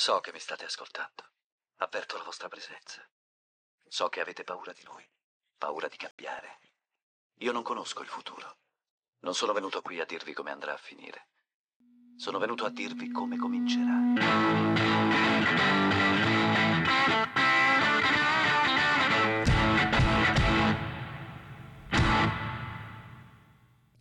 So che mi state ascoltando. Avverto la vostra presenza. So che avete paura di noi, paura di cambiare. Io non conosco il futuro. Non sono venuto qui a dirvi come andrà a finire. Sono venuto a dirvi come comincerà.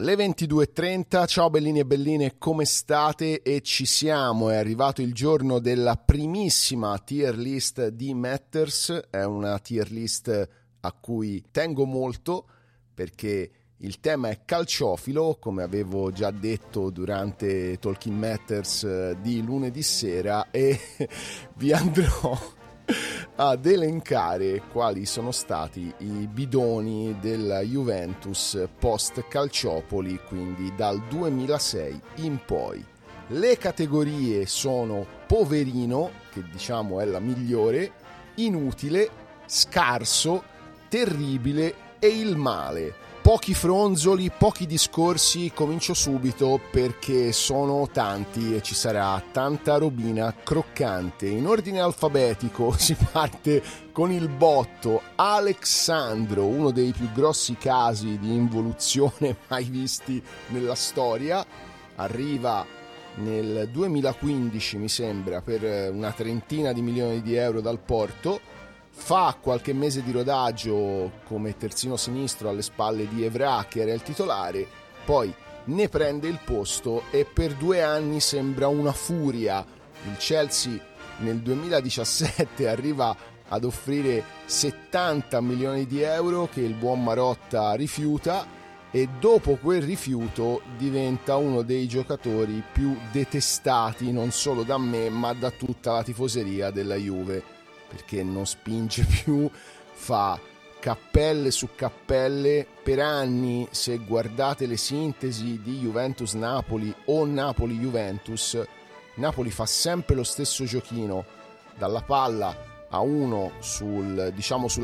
Le 22.30, ciao bellini e belline, come state? E ci siamo, è arrivato il giorno della primissima tier list di Matters, è una tier list a cui tengo molto perché il tema è calciofilo, come avevo già detto durante Talking Matters di lunedì sera, e vi andrò ad elencare quali sono stati i bidoni della Juventus post Calciopoli, quindi dal 2006 in poi. Le categorie sono poverino, che diciamo è la migliore, inutile, scarso, terribile e il male. Pochi fronzoli, pochi discorsi, comincio subito perché sono tanti e ci sarà tanta robina croccante. In ordine alfabetico si parte con il botto Alex Sandro, uno dei più grossi casi di involuzione mai visti nella storia. Arriva nel 2015, mi sembra, per una trentina di milioni di euro dal Porto. Fa qualche mese di rodaggio come terzino sinistro alle spalle di Evra, che era il titolare, poi ne prende il posto e per 2 anni sembra una furia. Il Chelsea nel 2017 arriva ad offrire 70 milioni di euro che il buon Marotta rifiuta, e dopo quel rifiuto diventa uno dei giocatori più detestati non solo da me ma da tutta la tifoseria della Juve, perché non spinge più, fa cappelle su cappelle. Per anni, se guardate le sintesi di Juventus-Napoli o Napoli-Juventus, Napoli fa sempre lo stesso giochino, dalla palla a uno sulla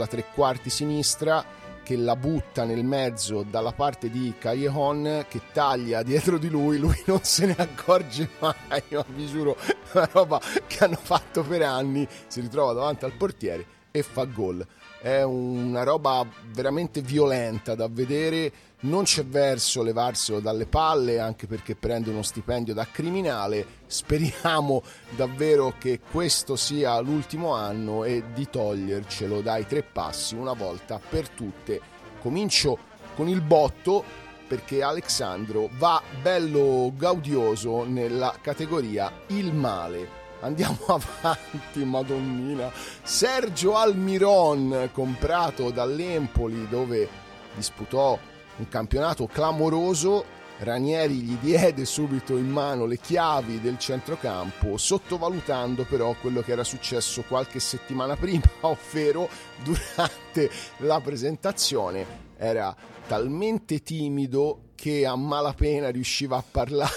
tre quarti sinistra, che la butta nel mezzo dalla parte di Callejon, che taglia dietro di lui non se ne accorge mai. Io vi giuro, una roba che hanno fatto per anni, si ritrova davanti al portiere e fa gol. È una roba veramente violenta da vedere, non c'è verso levarselo dalle palle, anche perché prende uno stipendio da criminale. Speriamo davvero che questo sia l'ultimo anno e di togliercelo dai tre passi una volta per tutte. Comincio con il botto perché Alex Sandro va bello gaudioso nella categoria il male. Andiamo avanti, madonnina. Sergio Almirón, comprato dall'Empoli, dove disputò un campionato clamoroso. Ranieri gli diede subito in mano le chiavi del centrocampo, sottovalutando però quello che era successo qualche settimana prima, ovvero durante la presentazione. Era talmente timido che a malapena riusciva a parlare.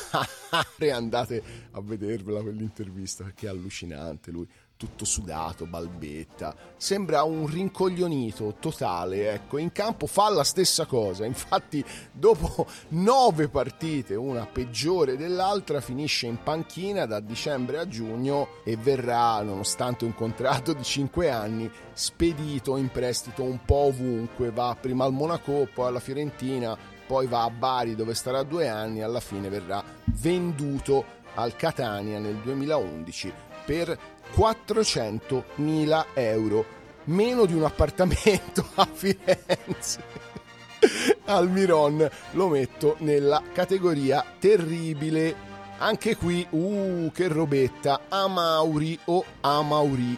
Andate a vedervela quell'intervista perché è allucinante, lui tutto sudato, balbetta, sembra un rincoglionito totale. Ecco, in campo fa la stessa cosa, infatti dopo 9 partite, una peggiore dell'altra, finisce in panchina da dicembre a giugno e verrà, nonostante un contratto di 5 anni, spedito in prestito un po' ovunque. Va prima al Monaco, poi alla Fiorentina, poi va a Bari dove starà 2 anni, alla fine verrà venduto al Catania nel 2011 per 400.000 euro, meno di un appartamento a Firenze. Almirón lo metto nella categoria terribile. Anche qui, che robetta, Amauri o Amauri.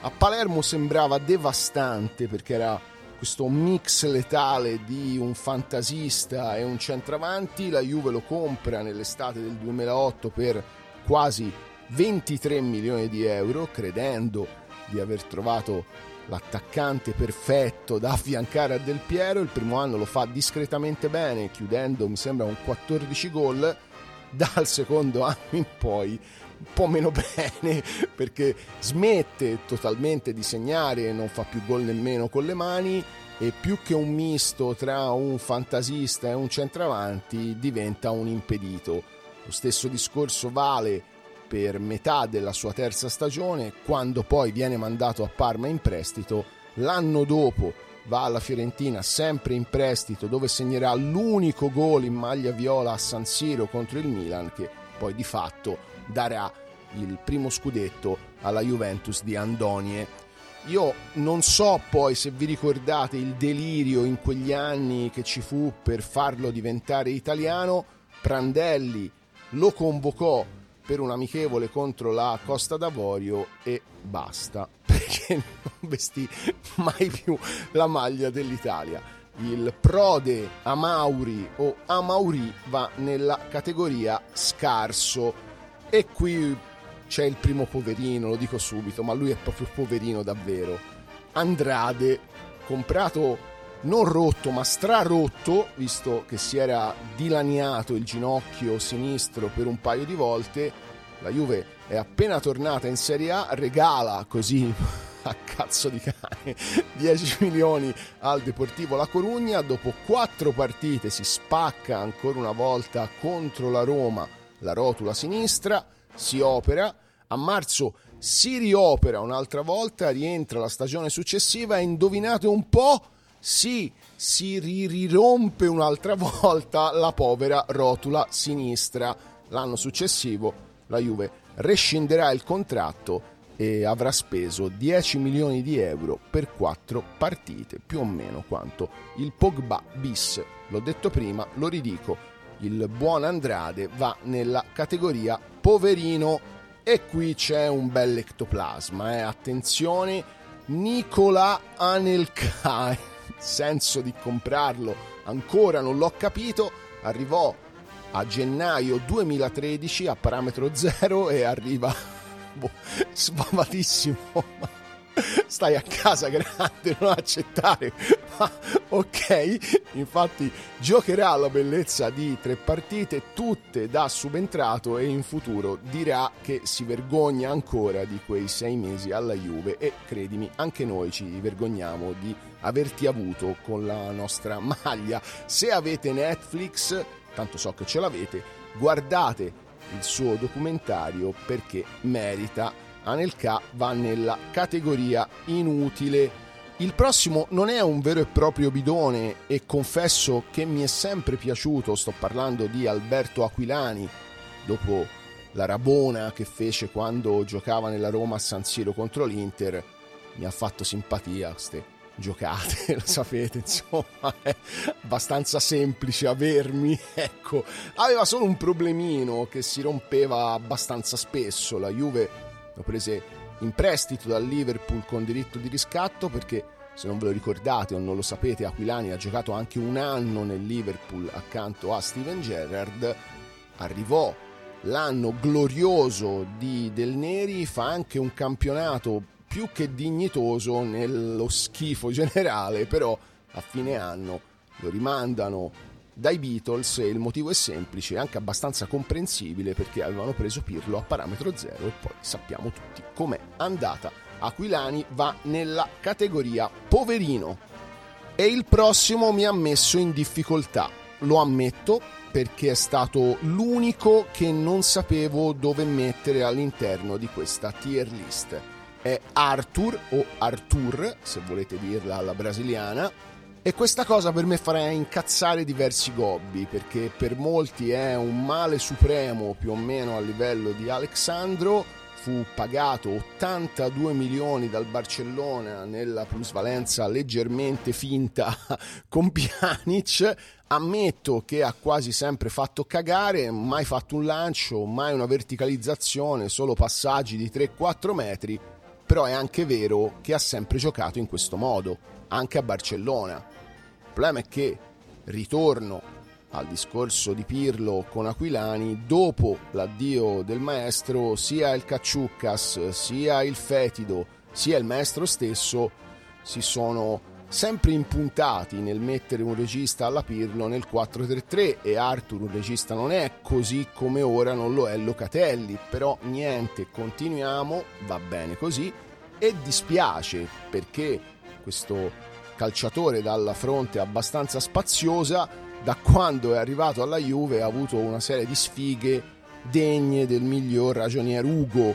A Palermo sembrava devastante perché era questo mix letale di un fantasista e un centravanti. La Juve lo compra nell'estate del 2008 per quasi 23 milioni di euro, credendo di aver trovato l'attaccante perfetto da affiancare a Del Piero. Il primo anno lo fa discretamente bene, chiudendo mi sembra con 14 gol. Dal secondo anno in poi un po' meno bene, perché smette totalmente di segnare, non fa più gol nemmeno con le mani, e più che un misto tra un fantasista e un centravanti diventa un impedito. Lo stesso discorso vale per metà della sua terza stagione, quando poi viene mandato a Parma in prestito. L'anno dopo va alla Fiorentina sempre in prestito, dove segnerà l'unico gol in maglia viola a San Siro contro il Milan, che poi di fatto darà il primo scudetto alla Juventus di Andonie. Io non so poi se vi ricordate il delirio in quegli anni che ci fu per farlo diventare italiano. Prandelli lo convocò per un amichevole contro la Costa d'Avorio e basta, perché non vestì mai più la maglia dell'Italia. Il prode Amauri o Amauri va nella categoria scarso, e qui c'è il primo poverino, lo dico subito, ma lui è proprio poverino davvero. Andrade, comprato non rotto ma strarotto, visto che si era dilaniato il ginocchio sinistro per un paio di volte. La Juve è appena tornata in Serie A, regala così a cazzo di cane 10 milioni al Deportivo La Corugna. Dopo 4 partite si spacca ancora una volta contro la Roma la rotula sinistra, si opera, a marzo si riopera un'altra volta, rientra la stagione successiva e indovinate un po', sì, si rirompe un'altra volta la povera rotula sinistra. L'anno successivo la Juve rescinderà il contratto e avrà speso 10 milioni di euro per 4 partite, più o meno quanto il Pogba bis. L'ho detto prima, lo ridico, il buon Andrade va nella categoria poverino. E qui c'è un bel ectoplasma, attenzione, Nicola Anelka. Senso di comprarlo ancora non l'ho capito. Arrivò a gennaio 2013 a parametro zero e arriva sfavatissimo. Stai a casa grande, non accettare. Ma ok, infatti giocherà la bellezza di 3 partite, tutte da subentrato, e in futuro dirà che si vergogna ancora di quei 6 mesi alla Juve, e credimi, anche noi ci vergogniamo di averti avuto con la nostra maglia. Se avete Netflix, tanto so che ce l'avete, guardate il suo documentario perché merita. Anelka va nella categoria inutile. Il prossimo non è un vero e proprio bidone, e confesso che mi è sempre piaciuto, sto parlando di Alberto Aquilani, dopo la rabona che fece quando giocava nella Roma a San Siro contro l'Inter. Mi ha fatto simpatia queste giocate, lo sapete, insomma, è abbastanza semplice avermi, ecco. Aveva solo un problemino, che si rompeva abbastanza spesso. La Juve lo prese in prestito dal Liverpool con diritto di riscatto, perché, se non ve lo ricordate o non lo sapete, Aquilani ha giocato anche un anno nel Liverpool accanto a Steven Gerrard. Arrivò l'anno glorioso di Del Neri, fa anche un campionato più che dignitoso nello schifo generale, però a fine anno lo rimandano dai Beatles, e il motivo è semplice e anche abbastanza comprensibile, perché avevano preso Pirlo a parametro zero, e poi sappiamo tutti com'è andata. Aquilani va nella categoria poverino. E il prossimo mi ha messo in difficoltà, lo ammetto, perché è stato l'unico che non sapevo dove mettere all'interno di questa tier list. È Arthur, o Arthur se volete dirla alla brasiliana. E questa cosa per me farà incazzare diversi gobbi, perché per molti è un male supremo, più o meno a livello di Alex Sandro. Fu pagato 82 milioni dal Barcellona nella plusvalenza leggermente finta con Pjanic. Ammetto che ha quasi sempre fatto cagare, mai fatto un lancio, mai una verticalizzazione, solo passaggi di 3-4 metri, però è anche vero che ha sempre giocato in questo modo, anche a Barcellona. Il problema è che, ritorno al discorso di Pirlo con Aquilani, dopo l'addio del maestro, sia il Cacciuccas, sia il Fetido, sia il maestro stesso si sono sempre impuntati nel mettere un regista alla Pirlo nel 4-3-3, e Arthur un regista non è, così come ora non lo è Locatelli. Però niente, continuiamo, va bene così, e dispiace perché questo calciatore dalla fronte abbastanza spaziosa, da quando è arrivato alla Juve ha avuto una serie di sfighe degne del miglior ragionier Ugo,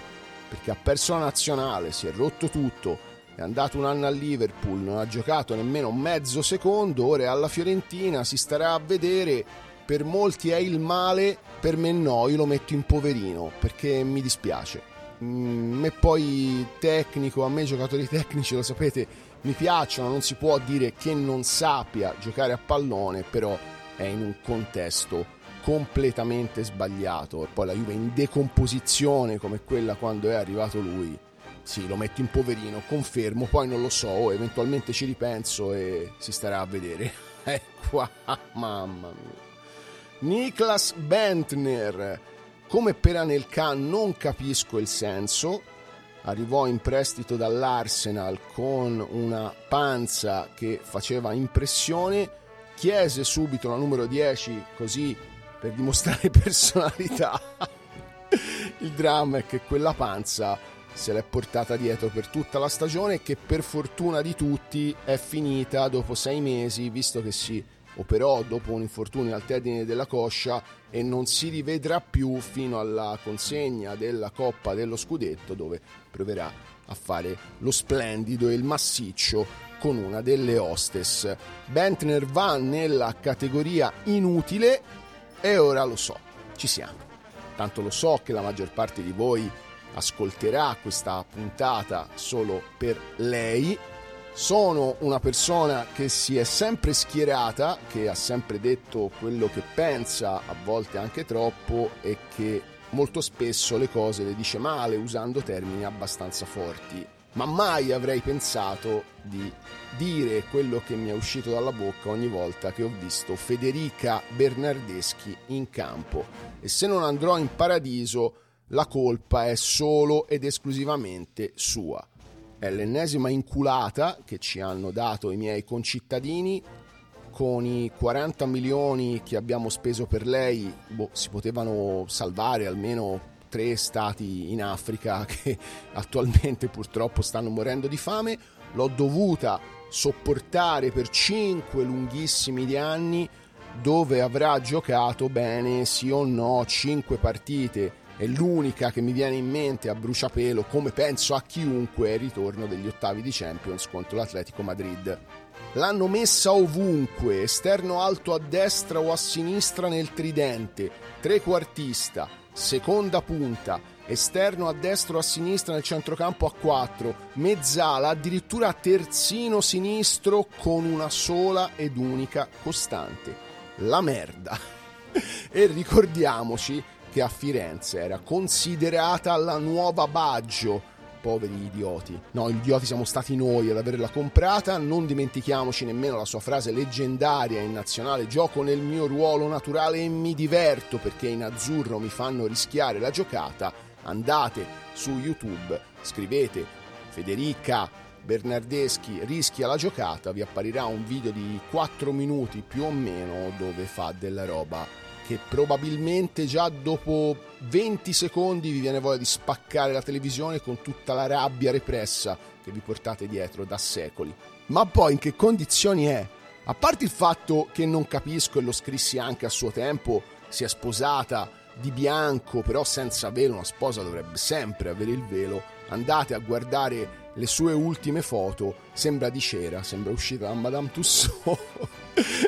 perché ha perso la nazionale, si è rotto tutto, è andato un anno a Liverpool, non ha giocato nemmeno mezzo secondo, ora è alla Fiorentina, si starà a vedere. Per molti è il male, per me no, io lo metto in poverino perché mi dispiace. E poi tecnico, a me i giocatori tecnici, lo sapete, mi piacciono, non si può dire che non sappia giocare a pallone, però è in un contesto completamente sbagliato. E poi la Juve in decomposizione come quella quando è arrivato lui, sì, lo metto in poverino, confermo, poi non lo so, eventualmente ci ripenso e si starà a vedere. Qua, mamma mia. Niklas Bendtner, come per Anelka non capisco il senso, arrivò in prestito dall'Arsenal con una panza che faceva impressione, chiese subito la numero 10 così per dimostrare personalità. Il dramma è che quella panza se l'è portata dietro per tutta la stagione, che per fortuna di tutti è finita dopo 6 mesi, visto che si operò dopo un infortunio al tendine della coscia e non si rivedrà più fino alla consegna della Coppa dello Scudetto, dove proverà a fare lo splendido e il massiccio con una delle hostess. Bendtner va nella categoria inutile e ora lo so, ci siamo. Tanto lo so che la maggior parte di voi ascolterà questa puntata solo per lei. Sono una persona che si è sempre schierata, che ha sempre detto quello che pensa, a volte anche troppo, e che molto spesso le cose le dice male usando termini abbastanza forti. Ma mai avrei pensato di dire quello che mi è uscito dalla bocca ogni volta che ho visto Federica Bernardeschi in campo. E se non andrò in paradiso, la colpa è solo ed esclusivamente sua. È l'ennesima inculata che ci hanno dato i miei concittadini. Con i 40 milioni che abbiamo speso per lei, si potevano salvare almeno 3 stati in Africa che attualmente purtroppo stanno morendo di fame. L'ho dovuta sopportare per 5 lunghissimi anni, dove avrà giocato bene sì o no 5 partite. E l'unica che mi viene in mente a bruciapelo, come penso a chiunque, è il ritorno degli ottavi di Champions contro l'Atletico Madrid. L'hanno messa ovunque, esterno alto a destra o a sinistra nel tridente, trequartista, seconda punta, esterno a destra o a sinistra nel centrocampo a 4, mezzala, addirittura a terzino sinistro, con una sola ed unica costante: la merda. E ricordiamoci che a Firenze era considerata la nuova Baggio. Poveri idioti. No, idioti siamo stati noi ad averla comprata. Non dimentichiamoci nemmeno la sua frase leggendaria in nazionale: gioco nel mio ruolo naturale e mi diverto perché in azzurro mi fanno rischiare la giocata. Andate su YouTube, scrivete Federica Bernardeschi rischia la giocata, vi apparirà un video di 4 minuti più o meno dove fa della roba che probabilmente già dopo 20 secondi vi viene voglia di spaccare la televisione con tutta la rabbia repressa che vi portate dietro da secoli. Ma poi in che condizioni è? A parte il fatto che non capisco, e lo scrissi anche a suo tempo, si è sposata di bianco, però senza velo, una sposa dovrebbe sempre avere il velo. Andate a guardare le sue ultime foto, sembra di cera, sembra uscita da Madame Tussauds.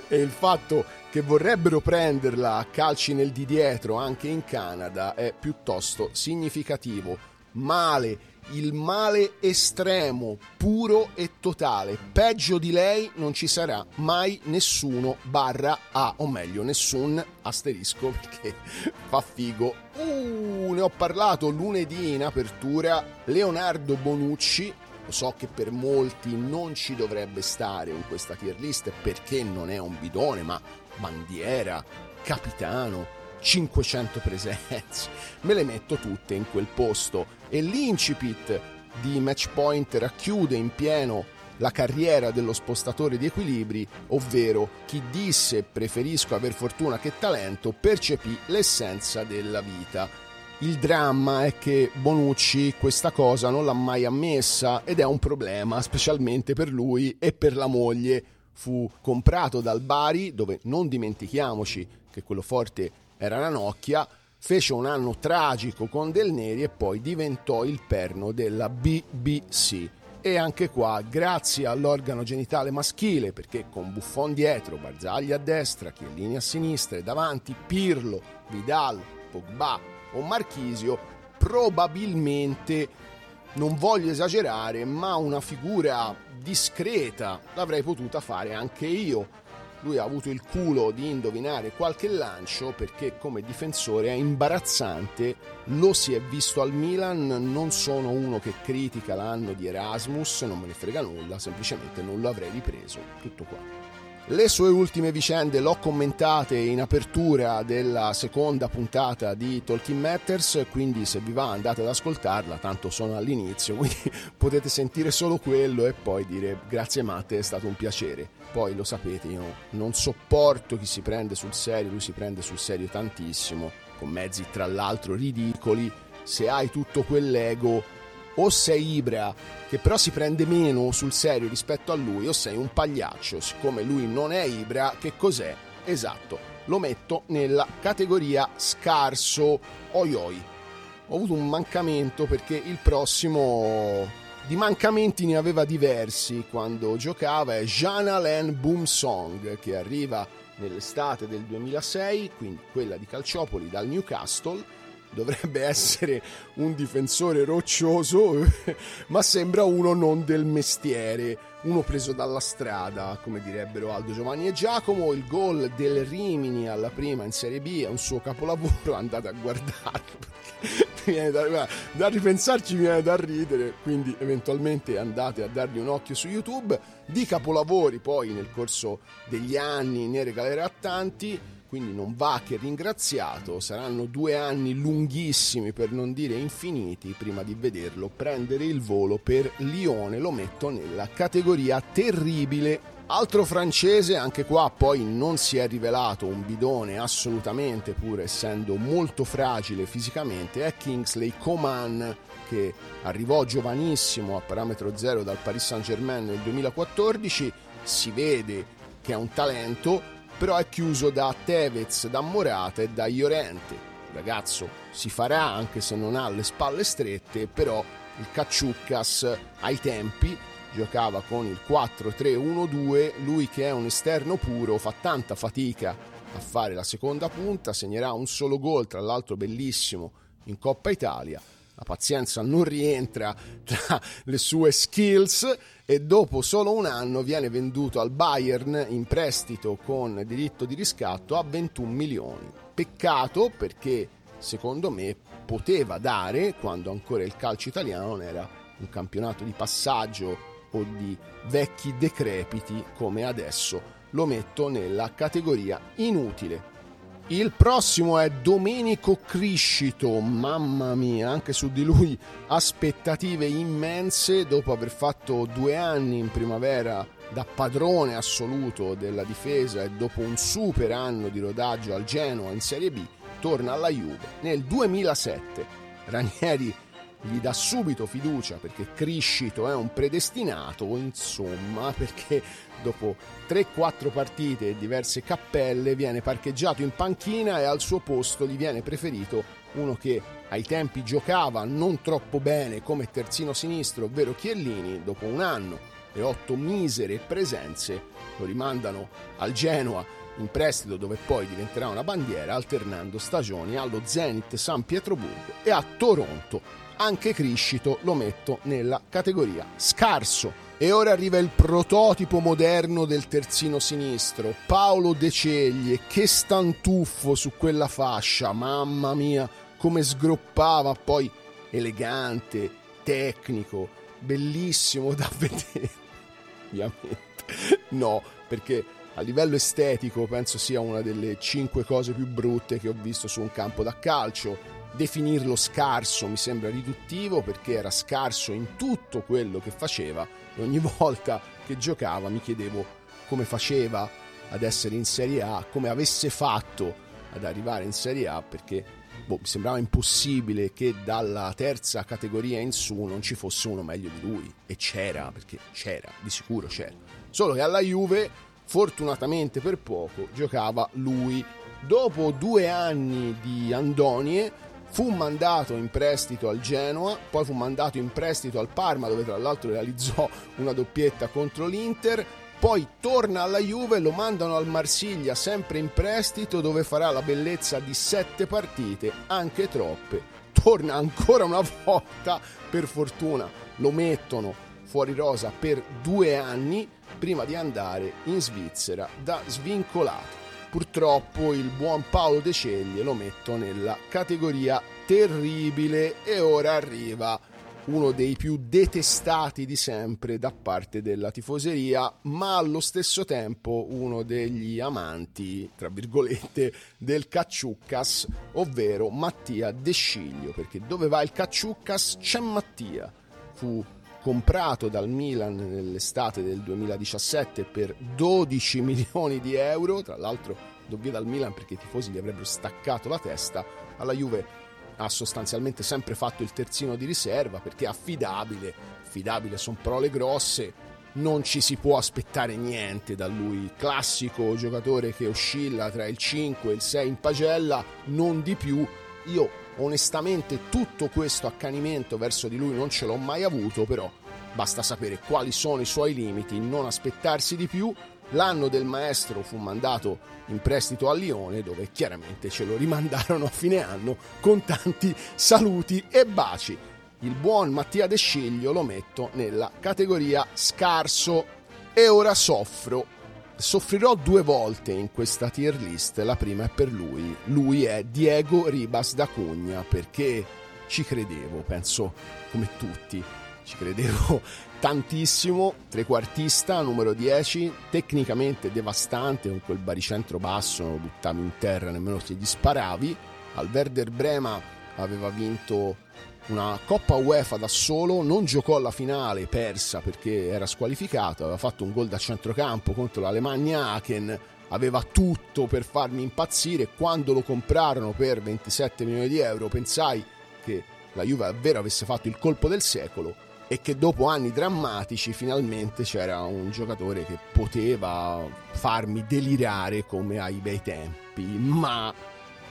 E il fatto che vorrebbero prenderla a calci nel di dietro anche in Canada è piuttosto significativo. Male, il male estremo, puro e totale. Peggio di lei non ci sarà mai nessuno /A, o meglio nessun asterisco, perché fa figo. Ne ho parlato lunedì in apertura, Leonardo Bonucci. Lo so che per molti non ci dovrebbe stare in questa tier list perché non è un bidone, ma bandiera, capitano, 500 presenze, me le metto tutte in quel posto. E l'incipit di Matchpoint racchiude in pieno la carriera dello spostatore di equilibri, ovvero chi disse preferisco aver fortuna che talento percepì l'essenza della vita. Il dramma è che Bonucci questa cosa non l'ha mai ammessa ed è un problema, specialmente per lui e per la moglie. Fu comprato dal Bari, dove non dimentichiamoci che quello forte era Ranocchia, fece un anno tragico con Del Neri e poi diventò il perno della BBC. E anche qua, grazie all'organo genitale maschile, perché con Buffon dietro, Barzagli a destra, Chiellini a sinistra e davanti Pirlo, Vidal, Pogba o Marchisio, probabilmente, non voglio esagerare, ma una figura discreta l'avrei potuta fare anche io. Lui ha avuto il culo di indovinare qualche lancio, perché come difensore è imbarazzante, lo si è visto al Milan. Non sono uno che critica l'anno di Erasmus, non me ne frega nulla, semplicemente non lo avrei ripreso, tutto qua. Le sue ultime vicende l'ho commentate in apertura della seconda puntata di Talking Matters, quindi se vi va andate ad ascoltarla, tanto sono all'inizio, quindi potete sentire solo quello e poi dire grazie Matte, è stato un piacere. Poi lo sapete, io non sopporto chi si prende sul serio, lui si prende sul serio tantissimo, con mezzi tra l'altro ridicoli. Se hai tutto quell'ego, o sei Ibra, che però si prende meno sul serio rispetto a lui, o sei un pagliaccio. Siccome lui non è Ibra, che cos'è? Esatto, lo metto nella categoria scarso. Oioi, ho avuto un mancamento, perché il prossimo di mancamenti ne aveva diversi quando giocava, è Jean-Alain Boumsong, che arriva nell'estate del 2006, quindi quella di Calciopoli, dal Newcastle. Dovrebbe essere un difensore roccioso, ma sembra uno non del mestiere, uno preso dalla strada, come direbbero Aldo, Giovanni e Giacomo. Il gol del Rimini alla prima in Serie B è un suo capolavoro, andate a guardarlo, viene da ripensarci, viene da ridere, quindi eventualmente andate a dargli un occhio su YouTube. Di capolavori poi nel corso degli anni ne regalerà tanti, quindi non va che ringraziato. Saranno 2 anni lunghissimi, per non dire infiniti, prima di vederlo prendere il volo per Lione. Lo metto nella categoria terribile. Altro francese, anche qua poi non si è rivelato un bidone assolutamente, pur essendo molto fragile fisicamente, è Kingsley Coman, che arrivò giovanissimo a parametro zero dal Paris Saint-Germain nel 2014. Si vede che è un talento, però è chiuso da Tevez, da Morata e da Llorente. Ragazzo, si farà anche se non ha le spalle strette, però il Cacciuccas ai tempi giocava con il 4-3-1-2, lui che è un esterno puro fa tanta fatica a fare la seconda punta, segnerà un solo gol, tra l'altro bellissimo, in Coppa Italia. La pazienza non rientra tra le sue skills e dopo solo un anno viene venduto al Bayern in prestito con diritto di riscatto a 21 milioni. Peccato, perché secondo me poteva dare, quando ancora il calcio italiano non era un campionato di passaggio o di vecchi decrepiti come adesso. Lo metto nella categoria inutile. Il prossimo è Domenico Criscito, mamma mia, anche su di lui aspettative immense. Dopo aver fatto 2 anni in primavera da padrone assoluto della difesa e dopo un super anno di rodaggio al Genoa in Serie B, torna alla Juve nel 2007. Ranieri gli dà subito fiducia, perché Criscito è un predestinato, insomma, perché dopo 3-4 partite e diverse cappelle viene parcheggiato in panchina e al suo posto gli viene preferito uno che ai tempi giocava non troppo bene come terzino sinistro, ovvero Chiellini. Dopo un anno e 8 misere presenze lo rimandano al Genoa in prestito, dove poi diventerà una bandiera, alternando stagioni allo Zenit San Pietroburgo e a Toronto. Anche Criscito lo metto nella categoria scarso. E ora arriva il prototipo moderno del terzino sinistro, Paolo De Ceglie. Che stantuffo su quella fascia, mamma mia, come sgroppava, poi elegante, tecnico, bellissimo da vedere. Ovviamente no, perché a livello estetico penso sia una delle 5 cose più brutte che ho visto su un campo da calcio. Definirlo scarso mi sembra riduttivo, perché era scarso in tutto quello che faceva e ogni volta che giocava mi chiedevo come faceva ad essere in Serie A, come avesse fatto ad arrivare in Serie A, perché mi sembrava impossibile che dalla terza categoria in su non ci fosse uno meglio di lui, e c'era, perché c'era, di sicuro c'era, solo che alla Juve fortunatamente per poco giocava lui Dopo 2 anni di Andonie fu mandato in prestito al Genoa, poi fu mandato in prestito al Parma, dove tra l'altro realizzò una doppietta contro l'Inter, poi torna alla Juve, lo mandano al Marsiglia sempre in prestito, dove farà la bellezza di 7 partite, anche troppe, torna ancora una volta, per fortuna lo mettono fuori rosa per 2 anni prima di andare in Svizzera da svincolato. Purtroppo il buon Paolo De Ceglie lo metto nella categoria terribile, e ora arriva uno dei più detestati di sempre da parte della tifoseria, ma allo stesso tempo uno degli amanti, tra virgolette, del Cacciuccas, ovvero Mattia De Sciglio, perché dove va il Cacciuccas c'è Mattia. Fu comprato dal Milan nell'estate del 2017 per 12 milioni di euro, tra l'altro via dal Milan perché i tifosi gli avrebbero staccato la testa. Alla Juve ha sostanzialmente sempre fatto il terzino di riserva perché è affidabile, sono parole grosse, non ci si può aspettare niente da lui, classico giocatore che oscilla tra il 5 e il 6 in pagella, non di più. Io onestamente tutto questo accanimento verso di lui non ce l'ho mai avuto, però basta sapere quali sono i suoi limiti, non aspettarsi di più. L'anno del maestro fu mandato in prestito a Lione, dove chiaramente ce lo rimandarono a fine anno con tanti saluti e baci. Il buon Mattia De Sciglio lo metto nella categoria scarso, e ora soffrirò 2 volte in questa tier list. La prima è per lui è Diego Ribas da Cunha, perché ci credevo, penso come tutti, ci credevo tantissimo. Trequartista numero 10, tecnicamente devastante, con quel baricentro basso non lo buttavi in terra nemmeno se gli sparavi. Al Werder Brema aveva vinto una Coppa UEFA da solo, non giocò alla finale, persa perché era squalificato, aveva fatto un gol da centrocampo contro l'Alemagna Aachen, aveva tutto per farmi impazzire. Quando lo comprarono per 27 milioni di euro pensai che la Juve davvero avesse fatto il colpo del secolo e che dopo anni drammatici finalmente c'era un giocatore che poteva farmi delirare come ai bei tempi,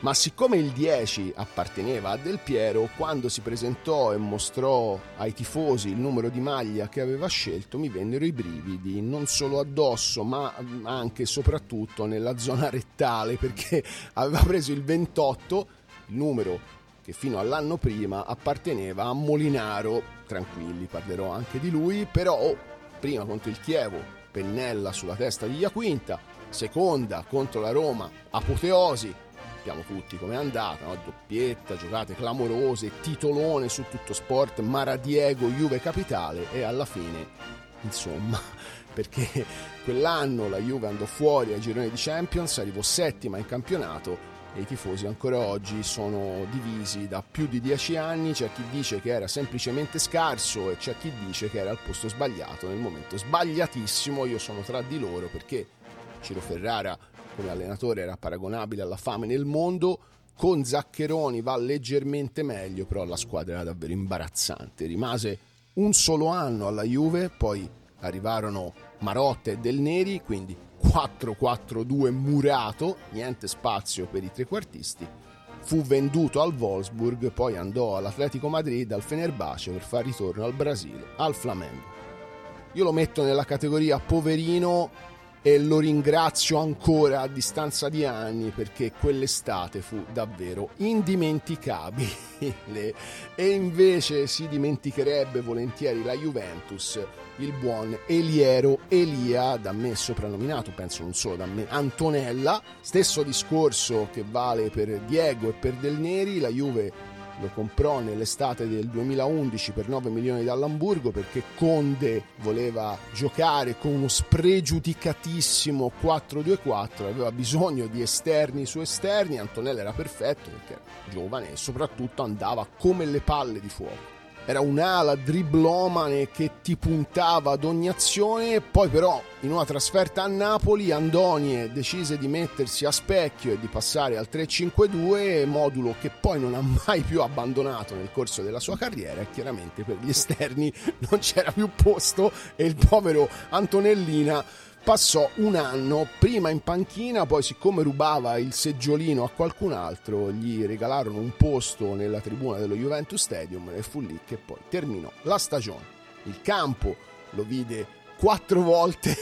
ma siccome il 10 apparteneva a Del Piero, quando si presentò e mostrò ai tifosi il numero di maglia che aveva scelto, mi vennero i brividi, non solo addosso ma anche e soprattutto nella zona rettale, perché aveva preso il 28, il numero che fino all'anno prima apparteneva a Molinaro. Tranquilli, parlerò anche di lui, però prima contro il Chievo, pennella sulla testa di Iaquinta, seconda contro la Roma, apoteosi. Sappiamo tutti com'è andata, no? Doppietta, giocate clamorose, titolone su tutto sport, Maradiego, Juve Capitale, e alla fine, insomma, perché quell'anno la Juve andò fuori ai gironi di Champions, arrivò 7ª in campionato, e i tifosi ancora oggi sono divisi da più di 10 anni, c'è chi dice che era semplicemente scarso e c'è chi dice che era al posto sbagliato, nel momento sbagliatissimo. Io sono tra di loro perché Ciro Ferrara come allenatore era paragonabile alla fame nel mondo, con Zaccheroni va leggermente meglio, però la squadra era davvero imbarazzante. Rimase un solo anno alla Juve, poi arrivarono Marotta e Del Neri, quindi 4-4-2 murato, niente spazio per i trequartisti. Fu venduto al Wolfsburg, poi andò all'Atletico Madrid, al Fenerbahce, per far ritorno al Brasile, al Flamengo. Io lo metto nella categoria poverino, e lo ringrazio ancora a distanza di anni, perché quell'estate fu davvero indimenticabile e invece si dimenticherebbe volentieri la Juventus il buon Eliero Elia, da me soprannominato, penso non solo da me, Antonella. Stesso discorso che vale per Diego e per Del Neri. La Juve lo comprò nell'estate del 2011 per 9 milioni dall'Amburgo, perché Conde voleva giocare con uno spregiudicatissimo 4-2-4, aveva bisogno di esterni su esterni. Antonella era perfetto perché era giovane e soprattutto andava come le palle di fuoco, era un'ala driblomane che ti puntava ad ogni azione. Poi però in una trasferta a Napoli Andonie decise di mettersi a specchio e di passare al 3-5-2, modulo che poi non ha mai più abbandonato nel corso della sua carriera, e chiaramente per gli esterni non c'era più posto e il povero Antonellina passò un anno prima in panchina, poi siccome rubava il seggiolino a qualcun altro gli regalarono un posto nella tribuna dello Juventus Stadium e fu lì che poi terminò la stagione. Il campo lo vide 4 volte,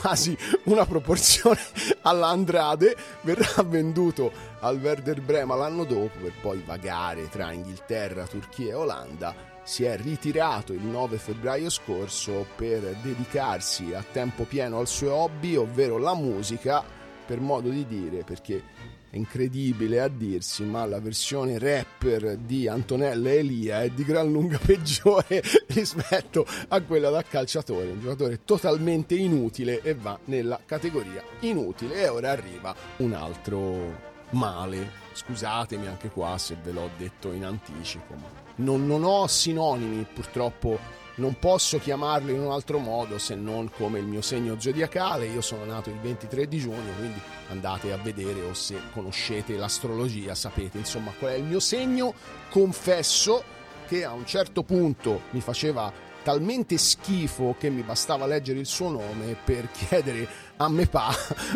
quasi una proporzione all'Andrade, verrà venduto al Werder Brema l'anno dopo per poi vagare tra Inghilterra, Turchia e Olanda. Si è ritirato il 9 febbraio scorso per dedicarsi a tempo pieno al suo hobby, ovvero la musica, per modo di dire, perché è incredibile a dirsi, ma la versione rapper di Antonella Elia è di gran lunga peggiore rispetto a quella da calciatore, un giocatore totalmente inutile e va nella categoria inutile. E ora arriva un altro male, scusatemi anche qua se ve l'ho detto in anticipo, ma non ho sinonimi, purtroppo non posso chiamarlo in un altro modo se non come il mio segno zodiacale. Io sono nato il 23 di giugno, quindi andate a vedere, o se conoscete l'astrologia sapete insomma qual è il mio segno. Confesso che a un certo punto mi faceva talmente schifo che mi bastava leggere il suo nome per chiedere a me pa,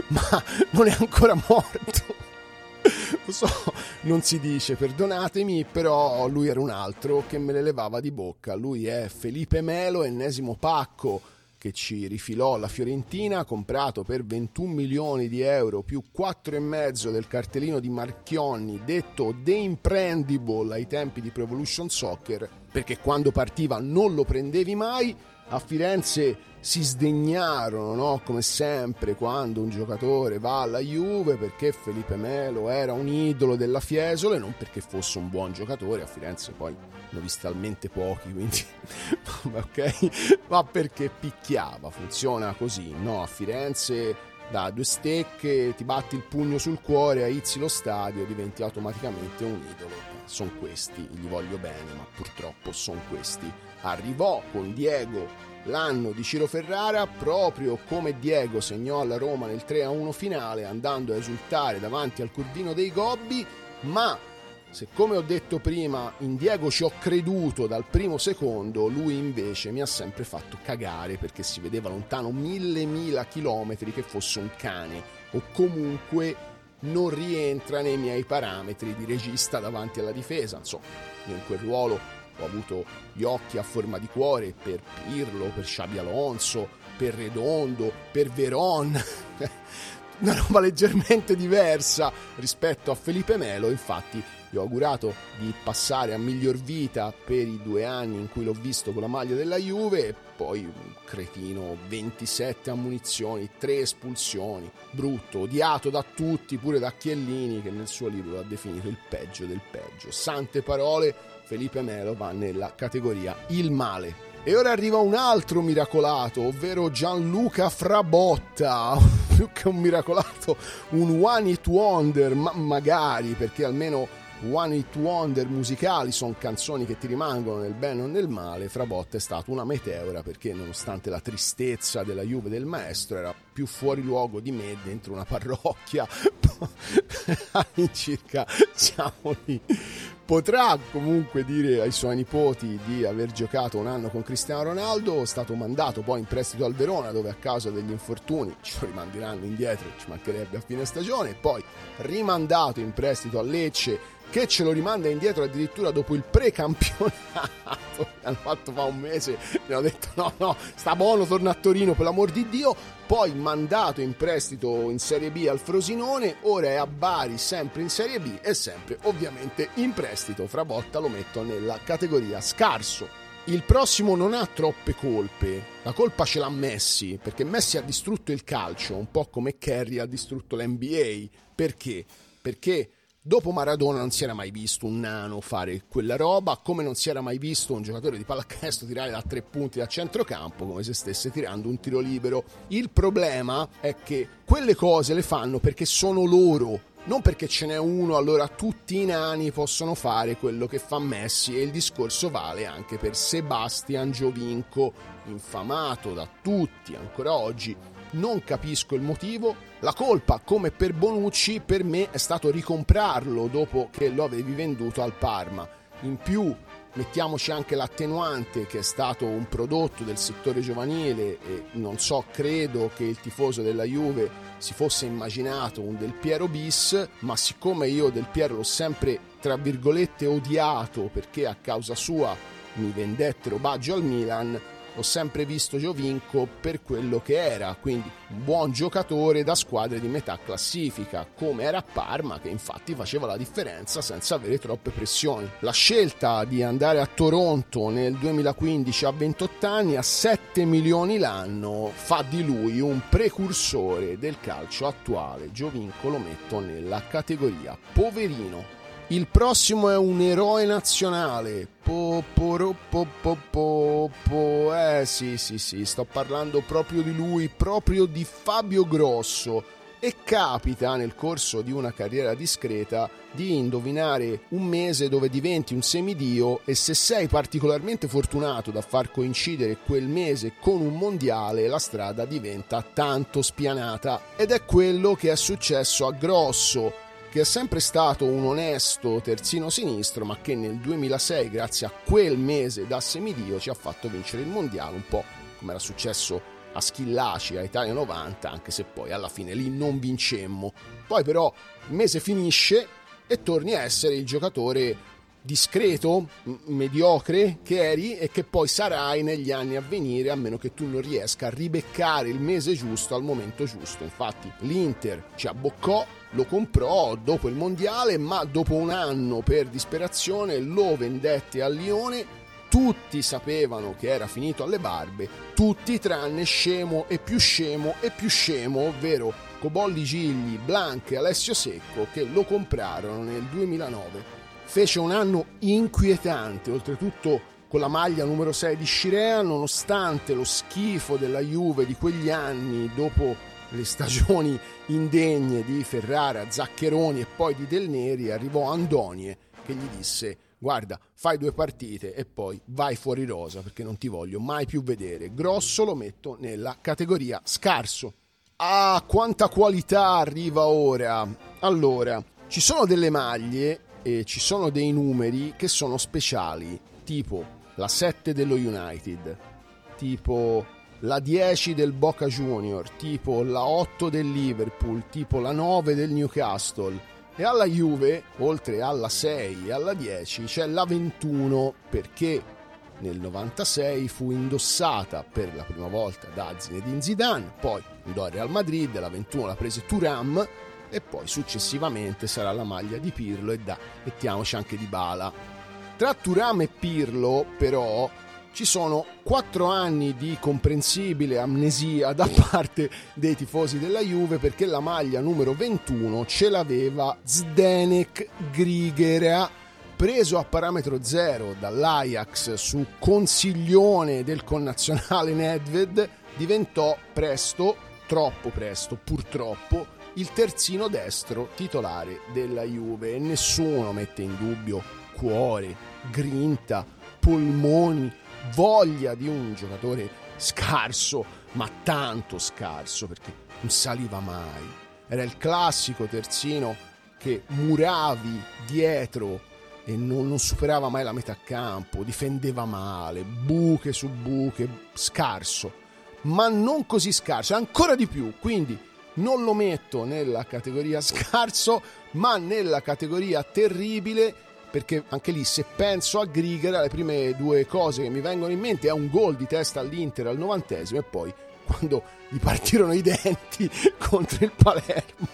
ma non è ancora morto. Lo so, non si dice, perdonatemi, però lui era un altro che me le levava di bocca. Lui è Felipe Melo, ennesimo pacco che ci rifilò la Fiorentina, comprato per 21 milioni di euro più 4,5 del cartellino di Marchionni, detto The Imprendable ai tempi di Pro Evolution Soccer, perché quando partiva non lo prendevi mai. A Firenze si sdegnarono, no? Come sempre quando un giocatore va alla Juve, perché Felipe Melo era un idolo della Fiesole, non perché fosse un buon giocatore. A Firenze poi ne ho visti talmente pochi, quindi ok, ma perché picchiava, funziona così, no? A Firenze da 2 stecche ti batti il pugno sul cuore, aizzi lo stadio, diventi automaticamente un idolo. Sono questi, gli voglio bene, ma purtroppo sono questi. Arrivò con Diego l'anno di Ciro Ferrara, proprio come Diego segnò alla Roma nel 3-1 finale andando a esultare davanti al Cordino dei Gobbi, ma se, come ho detto prima, in Diego ci ho creduto dal primo secondo, lui invece mi ha sempre fatto cagare perché si vedeva lontano 1000 chilometri che fosse un cane, o comunque non rientra nei miei parametri di regista davanti alla difesa. Insomma, in quel ruolo ho avuto gli occhi a forma di cuore per Pirlo, per Xabi Alonso, per Redondo, per Veron, una roba leggermente diversa rispetto a Felipe Melo. Infatti gli ho augurato di passare a miglior vita per i 2 anni in cui l'ho visto con la maglia della Juve, e poi un cretino, 27 ammunizioni, 3 espulsioni, brutto, odiato da tutti, pure da Chiellini che nel suo libro l'ha definito il peggio del peggio. Sante parole. Felipe Melo va nella categoria il male. E ora arriva un altro miracolato, ovvero Gianluca Frabotta, più che un miracolato, un one hit wonder, magari, perché almeno one hit wonder musicali sono canzoni che ti rimangono nel bene o nel male. Frabotta è stato una meteora perché, nonostante la tristezza della Juve del maestro, era più fuori luogo di me dentro una parrocchia. All'incirca siamo lì. Potrà comunque dire ai suoi nipoti di aver giocato un anno con Cristiano Ronaldo. È stato mandato poi in prestito al Verona, dove a causa degli infortuni ci rimanderanno indietro, ci mancherebbe, a fine stagione. Poi rimandato in prestito a Lecce, che ce lo rimanda indietro addirittura dopo il precampionato. Hanno fatto fa 1 mese, mi hanno detto no, sta buono, torna a Torino per l'amor di Dio. Poi mandato in prestito in Serie B al Frosinone, ora è a Bari sempre in Serie B e sempre ovviamente in prestito. Frabotta lo metto nella categoria scarso. Il prossimo non ha troppe colpe, la colpa ce l'ha Messi, perché Messi ha distrutto il calcio, un po' come Kerry ha distrutto l'NBA. Perché? Perché dopo Maradona non si era mai visto un nano fare quella roba, come non si era mai visto un giocatore di pallacanestro tirare da 3 punti da centrocampo come se stesse tirando un tiro libero. Il problema è che quelle cose le fanno perché sono loro, non perché ce n'è uno, allora tutti i nani possono fare quello che fa Messi. E il discorso vale anche per Sebastian Giovinco, infamato da tutti ancora oggi. Non capisco il motivo. La colpa, come per Bonucci, per me è stato ricomprarlo dopo che lo avevi venduto al Parma. In più Mettiamoci anche l'attenuante che è stato un prodotto del settore giovanile e non so, credo che il tifoso della Juve si fosse immaginato un Del Piero bis, ma siccome io Del Piero l'ho sempre tra virgolette odiato perché a causa sua mi vendettero Baggio al Milan, ho sempre visto Giovinco per quello che era, quindi un buon giocatore da squadre di metà classifica, come era a Parma, che infatti faceva la differenza senza avere troppe pressioni. La scelta di andare a Toronto nel 2015 a 28 anni a 7 milioni l'anno fa di lui un precursore del calcio attuale. Giovinco lo metto nella categoria poverino. Il prossimo è un eroe nazionale. Sì, sto parlando proprio di lui, proprio di Fabio Grosso. E capita nel corso di una carriera discreta di indovinare un mese dove diventi un semidio, e se sei particolarmente fortunato da far coincidere quel mese con un mondiale, la strada diventa tanto spianata. Ed è quello che è successo a Grosso, che è sempre stato un onesto terzino sinistro, ma che nel 2006, grazie a quel mese da semidio, ci ha fatto vincere il mondiale, un po' come era successo a Schillaci, a Italia 90, anche se poi alla fine lì non vincemmo. Poi però il mese finisce e torni a essere il giocatore discreto, mediocre che eri e che poi sarai negli anni a venire, a meno che tu non riesca a ribeccare il mese giusto al momento giusto. Infatti l'Inter ci abboccò, lo comprò dopo il mondiale, ma dopo un anno per disperazione lo vendette al Lione. Tutti sapevano che era finito alle barbe, tutti tranne scemo e più scemo e più scemo, ovvero Cobolli, Gigli, Blanc e Alessio Secco, che lo comprarono nel 2009. Fece un anno inquietante, oltretutto con la maglia numero 6 di Scirea, nonostante lo schifo della Juve di quegli anni, dopo le stagioni indegne di Ferrara, Zaccheroni e poi di Del Neri, arrivò Andonie che gli disse: guarda, fai 2 partite e poi vai fuori rosa perché non ti voglio mai più vedere. Grosso lo metto nella categoria scarso. Ah, quanta qualità arriva ora! Allora, ci sono delle maglie e ci sono dei numeri che sono speciali, tipo la 7 dello United, tipo la 10 del Boca Junior, tipo la 8 del Liverpool, tipo la 9 del Newcastle, e alla Juve, oltre alla 6 e alla 10, c'è la 21, perché nel 96 fu indossata per la prima volta da Zinedine Zidane, poi andò al Real Madrid, la 21 la prese Thuram, e poi successivamente sarà la maglia di Pirlo e mettiamoci anche Dybala. Tra Thuram e Pirlo però ci sono 4 anni di comprensibile amnesia da parte dei tifosi della Juve, perché la maglia numero 21 ce l'aveva Zdenek Grygera, preso a parametro zero dall'Ajax su consiglione del connazionale Nedved. Diventò presto, troppo presto purtroppo, il terzino destro titolare della Juve, e nessuno mette in dubbio cuore, grinta, polmoni, voglia di un giocatore scarso, ma tanto scarso perché non saliva mai. Era il classico terzino che muravi dietro e non superava mai la metà campo, difendeva male, buche su buche, scarso, ma non così scarso, ancora di più. Quindi non lo metto nella categoria scarso, ma nella categoria terribile, perché anche lì, se penso a Grygera, le prime 2 cose che mi vengono in mente è un gol di testa all'Inter al 90° e poi quando gli partirono i denti contro il Palermo.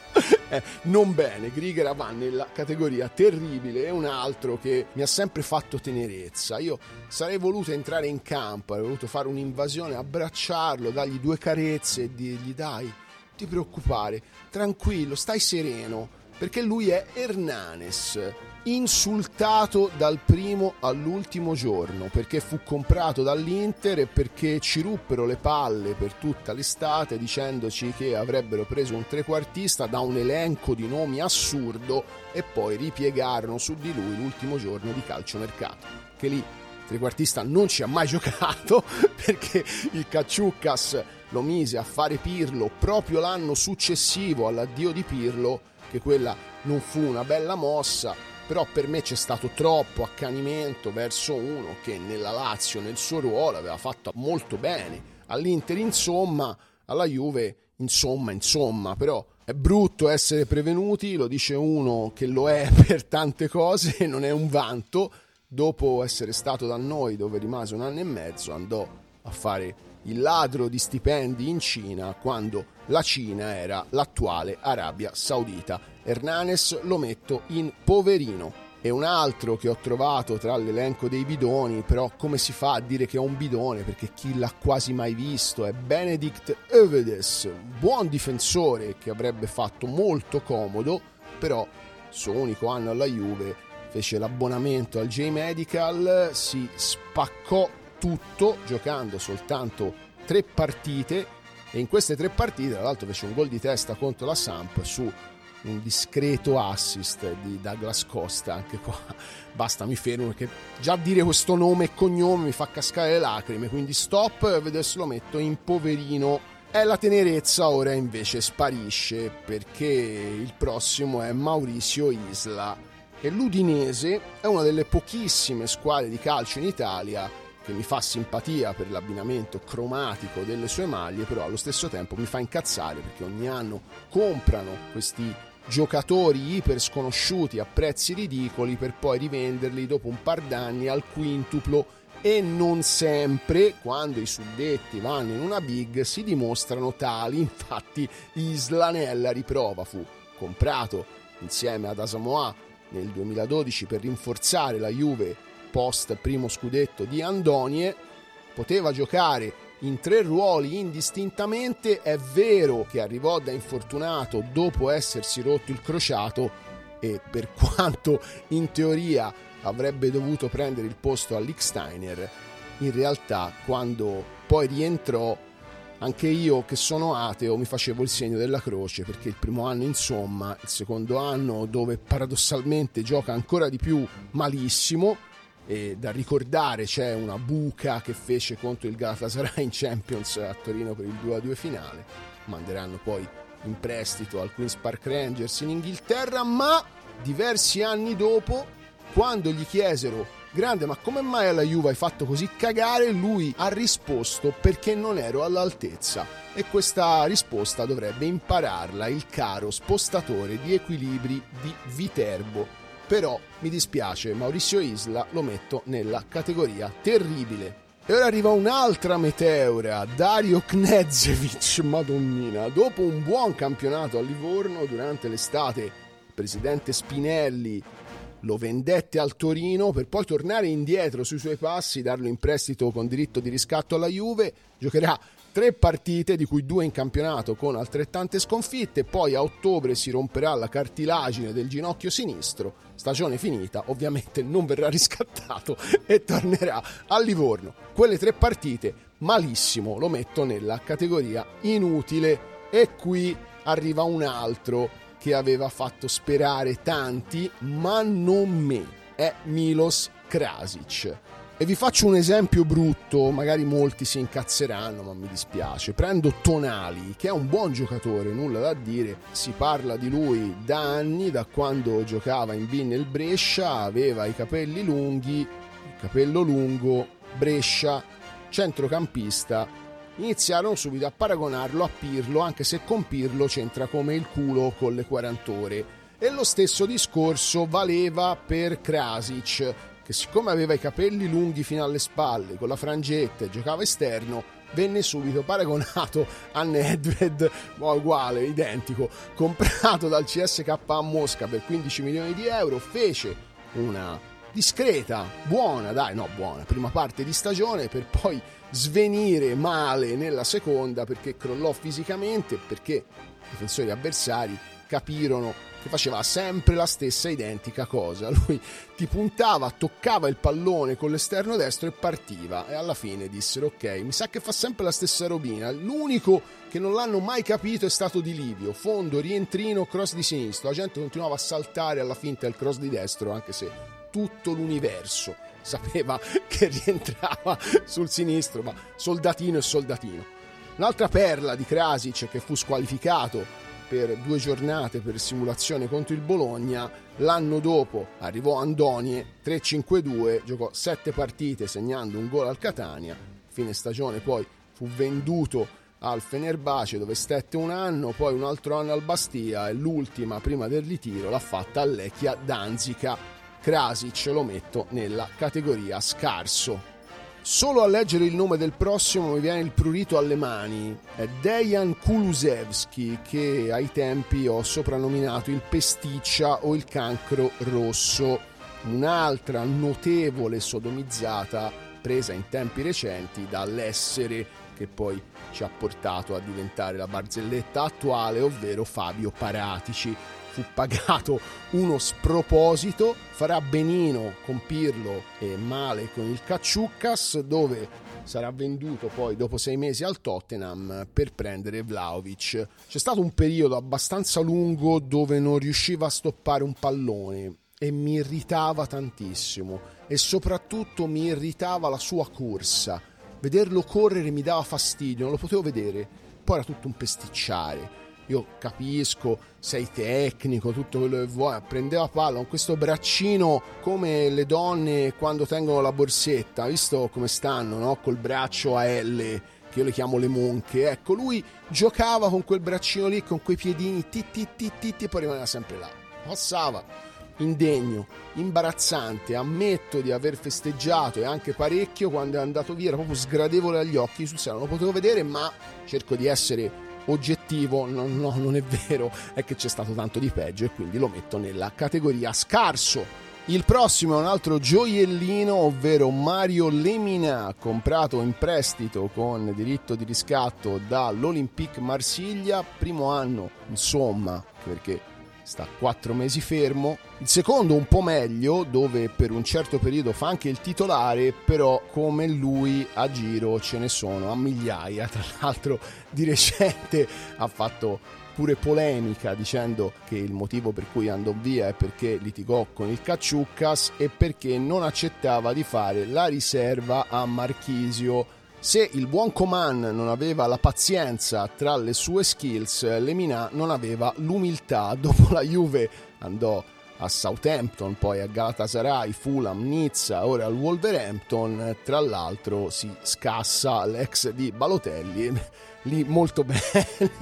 Non bene, Grygera va nella categoria terribile. È un altro che mi ha sempre fatto tenerezza. Io sarei voluto entrare in campo, avrei voluto fare un'invasione, abbracciarlo, dargli 2 carezze e dirgli: dai, ti preoccupare, tranquillo, stai sereno, perché lui è Hernanes, insultato dal primo all'ultimo giorno, perché fu comprato dall'Inter e perché ci ruppero le palle per tutta l'estate dicendoci che avrebbero preso un trequartista da un elenco di nomi assurdo e poi ripiegarono su di lui l'ultimo giorno di calciomercato, che lì trequartista non ci ha mai giocato, perché il Kaciukas lo mise a fare Pirlo proprio l'anno successivo all'addio di Pirlo, che quella non fu una bella mossa. però per me c'è stato troppo accanimento verso uno che nella Lazio, nel suo ruolo, aveva fatto molto bene. All'Inter insomma, alla Juve insomma, però è brutto essere prevenuti, lo dice uno che lo è per tante cose, non è un vanto. Dopo essere stato da noi, dove rimase 1 anno e mezzo, andò a fare il ladro di stipendi in Cina, quando la Cina era l'attuale Arabia Saudita. Hernanes lo metto in poverino. E un altro che ho trovato tra l'elenco dei bidoni, però come si fa a dire che è un bidone, perché chi l'ha quasi mai visto, è Benedikt Övedes, buon difensore che avrebbe fatto molto comodo, però suo unico anno alla Juve fece l'abbonamento al J-Medical, si spaccò tutto giocando soltanto 3 partite, e in queste 3 partite tra l'altro fece un gol di testa contro la Samp su un discreto assist di Douglas Costa. Anche qua basta, mi fermo perché già dire questo nome e cognome mi fa cascare le lacrime, quindi stop, vedo se lo metto in poverino. E la tenerezza ora invece sparisce, perché il prossimo è Mauricio Isla, e l'Udinese è una delle pochissime squadre di calcio in Italia che mi fa simpatia per l'abbinamento cromatico delle sue maglie, però allo stesso tempo mi fa incazzare perché ogni anno comprano questi giocatori iper sconosciuti a prezzi ridicoli per poi rivenderli dopo un par d'anni al quintuplo, e non sempre, quando i suddetti vanno in una big, si dimostrano tali. Infatti Isla nella riprova fu comprato insieme ad Asamoah nel 2012 per rinforzare la Juve post primo scudetto di Andonie. Poteva giocare in 3 ruoli indistintamente, è vero che arrivò da infortunato dopo essersi rotto il crociato, e per quanto in teoria avrebbe dovuto prendere il posto a Lichtsteiner, in realtà quando poi rientrò, anche io che sono ateo mi facevo il segno della croce, perché il primo anno insomma, il secondo anno dove paradossalmente gioca ancora di più malissimo, e da ricordare c'è una buca che fece contro il Galatasaray in Champions a Torino per il 2-2 finale, manderanno poi in prestito al Queen's Park Rangers in Inghilterra. Ma diversi anni dopo, quando gli chiesero: grande, ma come mai alla Juve hai fatto così cagare? Lui ha risposto: perché non ero all'altezza. E questa risposta dovrebbe impararla il caro spostatore di equilibri di Viterbo. Però mi dispiace, Mauricio Isla lo metto nella categoria terribile. E ora arriva un'altra meteora, Dario Knežević, madonnina. Dopo un buon campionato a Livorno durante l'estate, il presidente Spinelli lo vendette al Torino per poi tornare indietro sui suoi passi, darlo in prestito con diritto di riscatto alla Juve. Giocherà 3 partite, di cui 2 in campionato con altrettante sconfitte, poi a ottobre si romperà la cartilagine del ginocchio sinistro, stagione finita, ovviamente non verrà riscattato e tornerà a Livorno. Quelle 3 partite, malissimo, lo metto nella categoria inutile. E qui arriva un altro che aveva fatto sperare tanti, ma non me, è Milos Krasic. E vi faccio un esempio brutto, magari molti si incazzeranno, ma mi dispiace. Prendo Tonali, che è un buon giocatore, nulla da dire, si parla di lui da anni, da quando giocava in B nel Brescia, aveva i capelli lunghi, il capello lungo, Brescia, centrocampista. Iniziarono subito a paragonarlo a Pirlo, anche se con Pirlo c'entra come il culo con le 40 ore. E lo stesso discorso valeva per Krasic, che siccome aveva i capelli lunghi fino alle spalle, con la frangetta e giocava esterno, venne subito paragonato a Nedved, uguale, identico, comprato dal CSKA a Mosca per 15 milioni di euro, fece una discreta, buona prima parte di stagione per poi svenire male nella seconda, perché crollò fisicamente, perché i difensori avversari capirono che faceva sempre la stessa identica cosa. Lui ti puntava, toccava il pallone con l'esterno destro e partiva, e alla fine dissero: ok, mi sa che fa sempre la stessa robina. L'unico che non l'hanno mai capito è stato Di Livio, fondo, rientrino, cross di sinistro, la gente continuava a saltare alla finta del cross di destro, anche se tutto l'universo sapeva che rientrava sul sinistro, ma soldatino e soldatino. Un'altra perla di Krasic, che fu squalificato per 2 giornate per simulazione contro il Bologna. L'anno dopo arrivò Andoni, 3-5-2, giocò 7 partite segnando un gol al Catania. Fine stagione poi fu venduto al Fenerbahce, dove stette un anno, poi un altro anno al Bastia e l'ultima prima del ritiro l'ha fatta a Lechia Danzica. Krasic lo metto nella categoria scarso. Solo a leggere il nome del prossimo mi viene il prurito alle mani. È Dejan Kulusevski, che ai tempi ho soprannominato il Pesticcia o il Cancro Rosso. Un'altra notevole sodomizzata presa in tempi recenti dall'essere che poi ci ha portato a diventare la barzelletta attuale, ovvero Fabio Paratici. Fu pagato uno sproposito, farà benino con Pirlo e male con il Kaciukas, dove sarà venduto poi dopo 6 mesi al Tottenham per prendere Vlahovic. C'è stato un periodo abbastanza lungo dove non riusciva a stoppare un pallone e mi irritava tantissimo, e soprattutto mi irritava la sua corsa. Vederlo correre mi dava fastidio, non lo potevo vedere. Poi era tutto un pesticciare. Io capisco, sei tecnico, tutto quello che vuoi. Prendeva palla con questo braccino come le donne quando tengono la borsetta, visto come stanno, no? Col braccio a L, che io le chiamo le monche. Ecco, lui giocava con quel braccino lì, con quei piedini, e poi rimaneva sempre là. Passava. Indegno, imbarazzante. Ammetto di aver festeggiato, e anche parecchio, quando è andato via. Era proprio sgradevole agli occhi, sul serio non lo potevo vedere, ma cerco di essere oggettivo. No, non è vero, è che c'è stato tanto di peggio, e quindi lo metto nella categoria scarso. Il prossimo è un altro gioiellino, ovvero Mario Lemina, comprato in prestito con diritto di riscatto dall'Olympique Marsiglia. Primo anno, insomma, perché sta 4 mesi fermo. Il secondo un po' meglio, dove per un certo periodo fa anche il titolare, però come lui a giro ce ne sono a migliaia. Tra l'altro di recente ha fatto pure polemica dicendo che il motivo per cui andò via è perché litigò con il Kaciukas e perché non accettava di fare la riserva a Marchisio. Se il buon Coman non aveva la pazienza tra le sue skills, Lemina non aveva l'umiltà. Dopo la Juve andò a Southampton, poi a Galatasaray, Fulham, Nizza, ora al Wolverhampton. Tra l'altro si scassa l'ex di Balotelli, lì molto bene,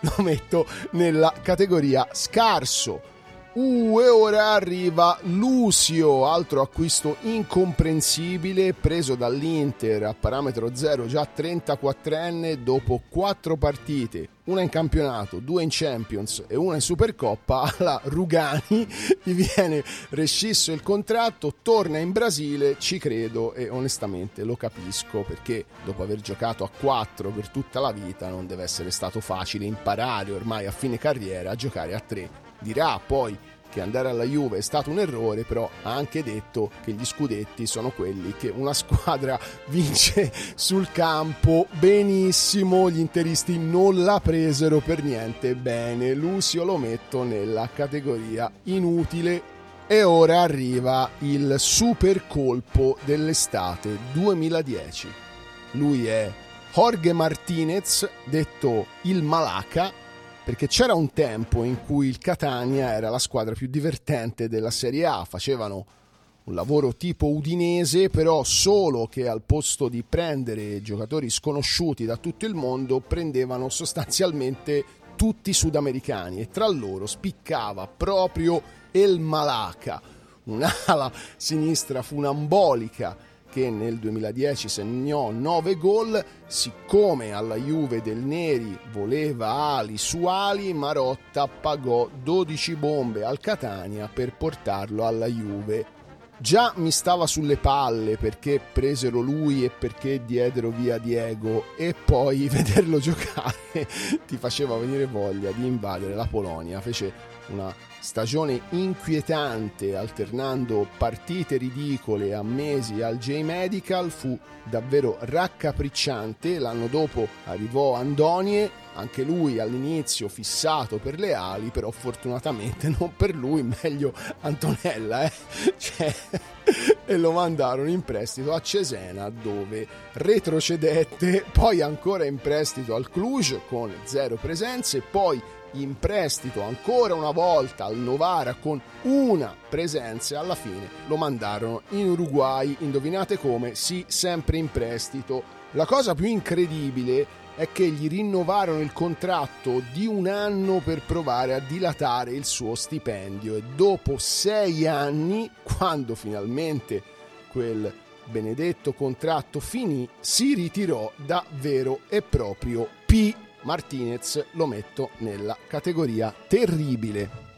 lo metto nella categoria scarso. E ora arriva Lucio, altro acquisto incomprensibile, preso dall'Inter a parametro 0, già 34enne, dopo 4 partite, una in campionato, 2 in Champions e una in Supercoppa. Alla Rugani gli viene rescisso il contratto, torna in Brasile. Ci credo e onestamente lo capisco, perché dopo aver giocato a 4 per tutta la vita non deve essere stato facile imparare ormai a fine carriera a giocare a 3. Dirà poi che andare alla Juve è stato un errore, però ha anche detto che gli scudetti sono quelli che una squadra vince sul campo. Benissimo, gli interisti non la presero per niente bene. Lucio lo metto nella categoria inutile. E ora arriva il super colpo dell'estate 2010. Lui è Jorge Martinez, detto il Malaca, perché c'era un tempo in cui il Catania era la squadra più divertente della Serie A. Facevano un lavoro tipo Udinese, però solo che al posto di prendere giocatori sconosciuti da tutto il mondo, prendevano sostanzialmente tutti i sudamericani, e tra loro spiccava proprio El Malaca, un'ala sinistra funambolica che nel 2010 segnò 9 gol. Siccome alla Juve del Neri voleva ali su ali, Marotta pagò 12 bombe al Catania per portarlo alla Juve. Già mi stava sulle palle perché presero lui e perché diedero via Diego, e poi vederlo giocare ti faceva venire voglia di invadere la Polonia. Fece una stagione inquietante, alternando partite ridicole a mesi al J-Medical. Fu davvero raccapricciante. L'anno dopo arrivò Andonie, anche lui all'inizio fissato per le ali, però fortunatamente non per lui, meglio Antonella, e lo mandarono in prestito a Cesena, dove retrocedette, poi ancora in prestito al Cluj con 0 presenze, poi in prestito ancora una volta al Novara con una presenza, alla fine lo mandarono in Uruguay, indovinate come? Sì, sempre in prestito. La cosa più incredibile è che gli rinnovarono il contratto di 1 anno per provare a dilatare il suo stipendio, e dopo 6 anni, quando finalmente quel benedetto contratto finì, si ritirò da vero e proprio P. Martinez, lo metto nella categoria terribile.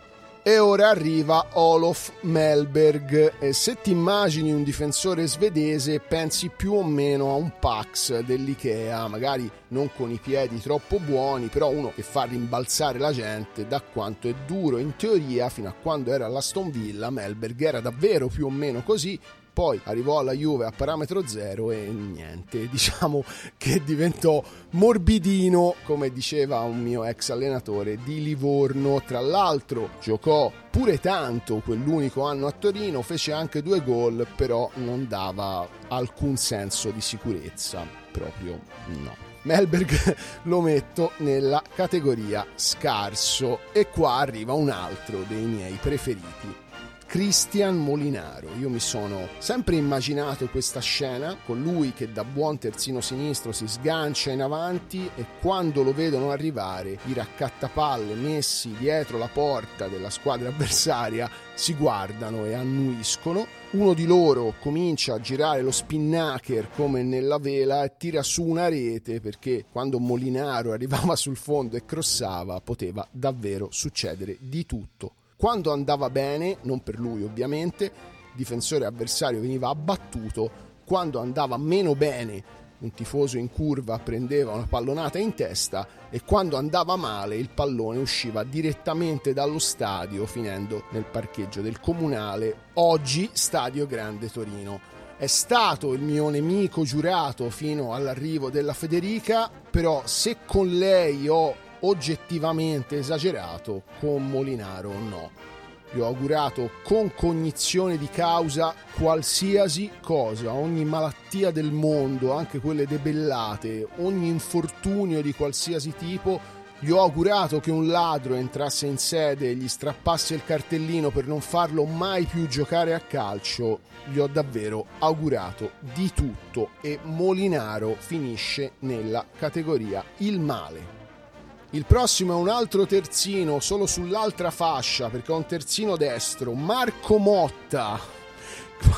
E ora arriva Olof Melberg, e se ti immagini un difensore svedese pensi più o meno a un Pax dell'Ikea, magari non con i piedi troppo buoni, però uno che fa rimbalzare la gente da quanto è duro. In teoria, fino a quando era all'Aston Villa, Melberg era davvero più o meno così. Poi arrivò alla Juve a parametro zero e niente, diciamo che diventò morbidino, come diceva un mio ex allenatore di Livorno. Tra l'altro giocò pure tanto quell'unico anno a Torino, fece anche 2 gol, però non dava alcun senso di sicurezza, proprio no. Melberg lo metto nella categoria scarso, e qua arriva un altro dei miei preferiti, Cristian Molinaro. Io mi sono sempre immaginato questa scena con lui che da buon terzino sinistro si sgancia in avanti, e quando lo vedono arrivare i raccattapalle messi dietro la porta della squadra avversaria si guardano e annuiscono. Uno di loro comincia a girare lo spinnaker come nella vela e tira su una rete, perché quando Molinaro arrivava sul fondo e crossava poteva davvero succedere di tutto. Quando andava bene, non per lui ovviamente, difensore avversario veniva abbattuto, quando andava meno bene un tifoso in curva prendeva una pallonata in testa, e quando andava male il pallone usciva direttamente dallo stadio finendo nel parcheggio del comunale, oggi Stadio Grande Torino. È stato il mio nemico giurato fino all'arrivo della Federica, però se con lei ho oggettivamente esagerato, con Molinaro no. Gli ho augurato con cognizione di causa qualsiasi cosa, ogni malattia del mondo, anche quelle debellate, ogni infortunio di qualsiasi tipo. Gli ho augurato che un ladro entrasse in sede e gli strappasse il cartellino per non farlo mai più giocare a calcio. Gli ho davvero augurato di tutto, e Molinaro finisce nella categoria il male. Il prossimo è un altro terzino, solo sull'altra fascia, perché è un terzino destro, Marco Motta,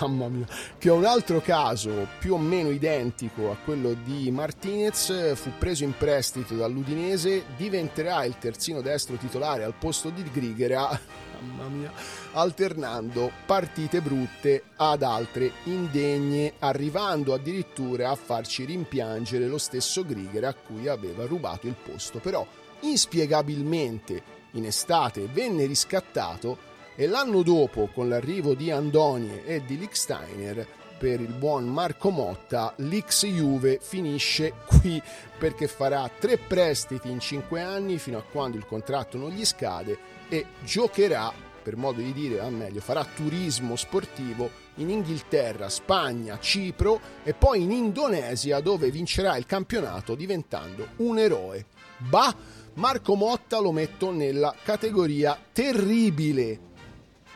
mamma mia, che è un altro caso più o meno identico a quello di Martinez. Fu preso in prestito dall'Udinese, diventerà il terzino destro titolare al posto di Grygera, mamma mia, alternando partite brutte ad altre indegne, arrivando addirittura a farci rimpiangere lo stesso Grygera a cui aveva rubato il posto. Però inspiegabilmente in estate venne riscattato, e l'anno dopo, con l'arrivo di Andonie e di Lichtsteiner, per il buon Marco Motta l'ex Juve finisce qui, perché farà 3 prestiti in 5 anni fino a quando il contratto non gli scade, e giocherà, per modo di dire, o meglio farà turismo sportivo in Inghilterra, Spagna, Cipro e poi in Indonesia, dove vincerà il campionato diventando un eroe. Bah, Marco Motta lo metto nella categoria terribile.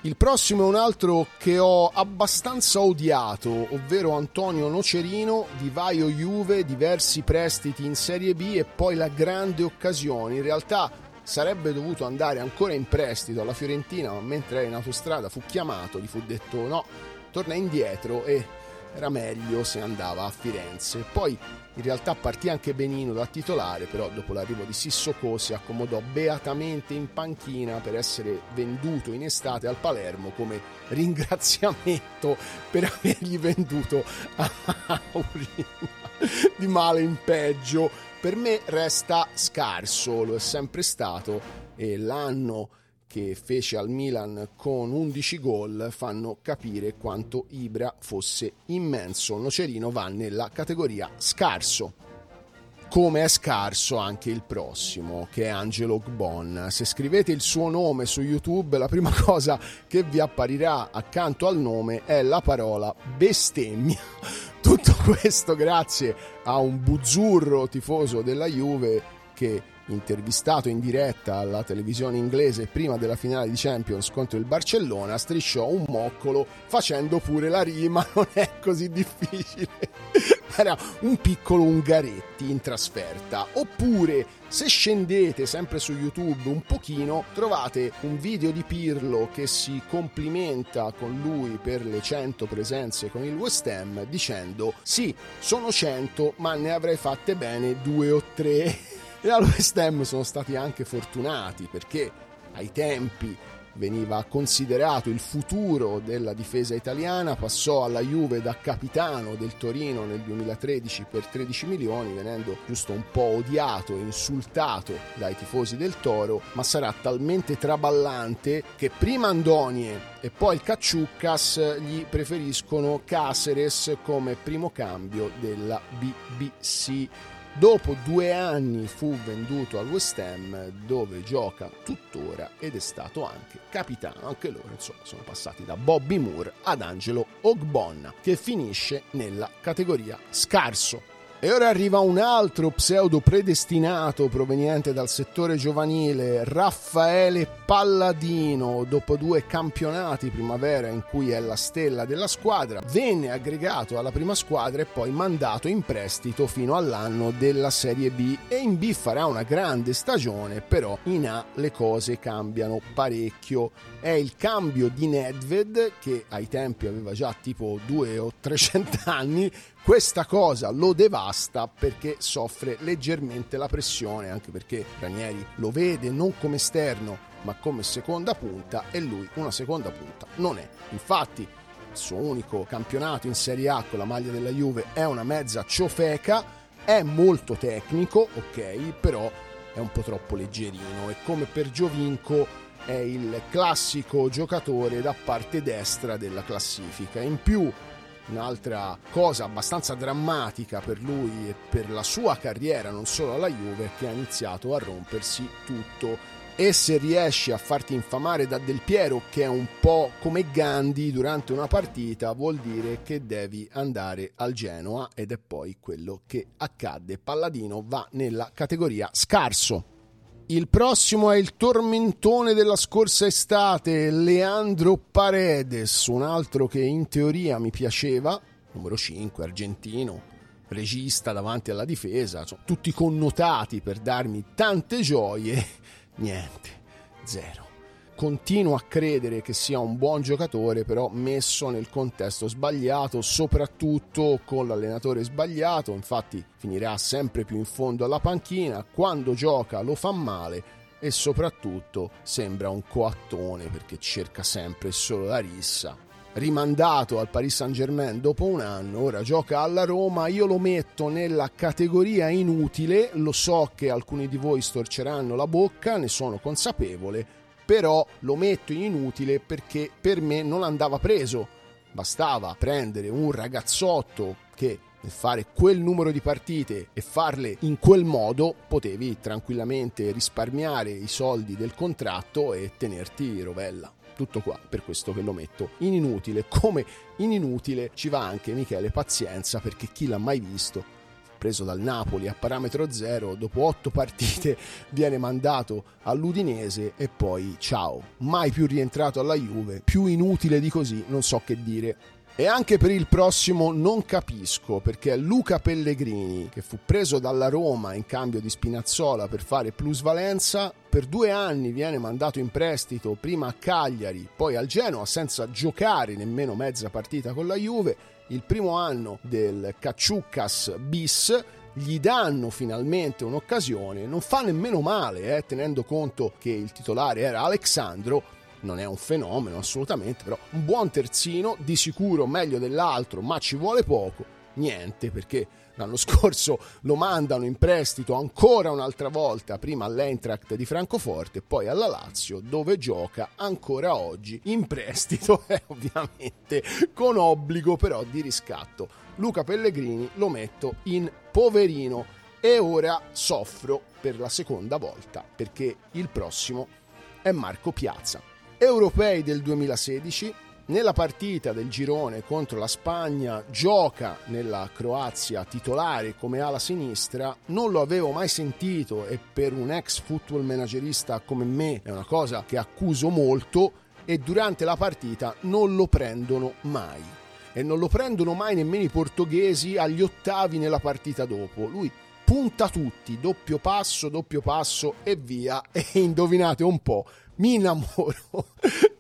Il prossimo è un altro che ho abbastanza odiato, ovvero Antonio Nocerino, divaio Juve, diversi prestiti in Serie B e poi la grande occasione. In realtà sarebbe dovuto andare ancora in prestito alla Fiorentina, ma mentre era in autostrada fu chiamato, gli fu detto no, torna indietro, e era meglio se andava a Firenze. Poi in realtà partì anche Benino da titolare, però dopo l'arrivo di Sissoko si accomodò beatamente in panchina per essere venduto in estate al Palermo come ringraziamento per avergli venduto a Amauri di male in peggio. Per me resta scarso, lo è sempre stato, e l'anno che fece al Milan con 11 gol fanno capire quanto Ibra fosse immenso. Nocerino va nella categoria scarso. Come è scarso anche il prossimo, che è Angelo Gbon. Se scrivete il suo nome su YouTube, la prima cosa che vi apparirà accanto al nome è la parola bestemmia. Tutto questo grazie a un buzzurro tifoso della Juve che intervistato in diretta alla televisione inglese prima della finale di Champions contro il Barcellona, strisciò un moccolo facendo pure la rima, non è così difficile, era un piccolo Ungaretti in trasferta. Oppure, se scendete sempre su YouTube un pochino, trovate un video di Pirlo che si complimenta con lui per le 100 presenze con il West Ham dicendo: sì, sono 100 ma ne avrei fatte bene 2 o 3. E al West Ham sono stati anche fortunati, perché ai tempi veniva considerato il futuro della difesa italiana, passò alla Juve da capitano del Torino nel 2013 per 13 milioni, venendo giusto un po' odiato e insultato dai tifosi del Toro, ma sarà talmente traballante che prima Andonie e poi il Cacciuccas gli preferiscono Caceres come primo cambio della BBC. Dopo 2 anni fu venduto al West Ham, dove gioca tuttora ed è stato anche capitano. Anche loro, insomma, sono passati da Bobby Moore ad Angelo Ogbonna, che finisce nella categoria scarso. E ora arriva un altro pseudo predestinato proveniente dal settore giovanile, Raffaele Palladino. Dopo 2 campionati primavera in cui è la stella della squadra, venne aggregato alla prima squadra e poi mandato in prestito fino all'anno della Serie B, e in B farà una grande stagione, però in A le cose cambiano parecchio. È il cambio di Nedved, che ai tempi aveva già tipo 200 o 300 anni. Questa cosa lo devasta perché soffre leggermente la pressione, anche perché Ranieri lo vede non come esterno ma come seconda punta, e lui una seconda punta non è. Infatti il suo unico campionato in Serie A con la maglia della Juve è una mezza ciofeca, è molto tecnico, ok, però è un po' troppo leggerino, e come per Giovinco è il classico giocatore da parte destra della classifica. In più, un'altra cosa abbastanza drammatica per lui e per la sua carriera, non solo alla Juve, è che ha iniziato a rompersi tutto. E se riesci a farti infamare da Del Piero, che è un po' come Gandhi, durante una partita, vuol dire che devi andare al Genoa, ed è poi quello che accadde. Palladino va nella categoria scarso. Il prossimo è il tormentone della scorsa estate, Leandro Paredes, un altro che in teoria mi piaceva, numero 5, argentino, regista davanti alla difesa, sono tutti connotati per darmi tante gioie, niente, zero. Continuo a credere che sia un buon giocatore, però messo nel contesto sbagliato, soprattutto con l'allenatore sbagliato. Infatti finirà sempre più in fondo alla panchina, quando gioca lo fa male e soprattutto sembra un coattone perché cerca sempre solo la rissa. Rimandato al Paris Saint-Germain dopo 1 anno, ora gioca alla Roma. Io lo metto nella categoria inutile, lo so che alcuni di voi storceranno la bocca, ne sono consapevole, però lo metto in inutile perché per me non andava preso. Bastava prendere un ragazzotto che, nel fare quel numero di partite e farle in quel modo, potevi tranquillamente risparmiare i soldi del contratto e tenerti rovella. Tutto qua, per questo che lo metto in inutile. Come in inutile ci va anche Michele Pazienza, perché chi l'ha mai visto? Preso dal Napoli a parametro zero, dopo 8 partite viene mandato all'Udinese e poi ciao, mai più rientrato alla Juve. Più inutile di così non so che dire. E anche per il prossimo non capisco, perché è Luca Pellegrini, che fu preso dalla Roma in cambio di Spinazzola per fare plusvalenza. Per 2 anni viene mandato in prestito prima a Cagliari, poi al Genoa, senza giocare nemmeno mezza partita con la Juve. Il primo anno del Cacciuccas bis gli danno finalmente un'occasione, non fa nemmeno male, tenendo conto che il titolare era Alex Sandro. Non è un fenomeno assolutamente, però un buon terzino, di sicuro meglio dell'altro, ma ci vuole poco. Niente, perché l'anno scorso lo mandano in prestito ancora un'altra volta, prima all'Eintracht di Francoforte, poi alla Lazio, dove gioca ancora oggi in prestito, ovviamente con obbligo però di riscatto. Luca Pellegrini lo metto in poverino, e ora soffro per la seconda volta perché il prossimo è Marco Piazza. Europei del 2016, nella partita del girone contro la Spagna gioca nella Croazia titolare come ala sinistra. Non lo avevo mai sentito e per un ex football managerista come me è una cosa che accuso molto, e durante la partita non lo prendono mai. E non lo prendono mai nemmeno i portoghesi agli ottavi nella partita dopo. Lui punta tutti, doppio passo e via. E indovinate un po', mi innamoro.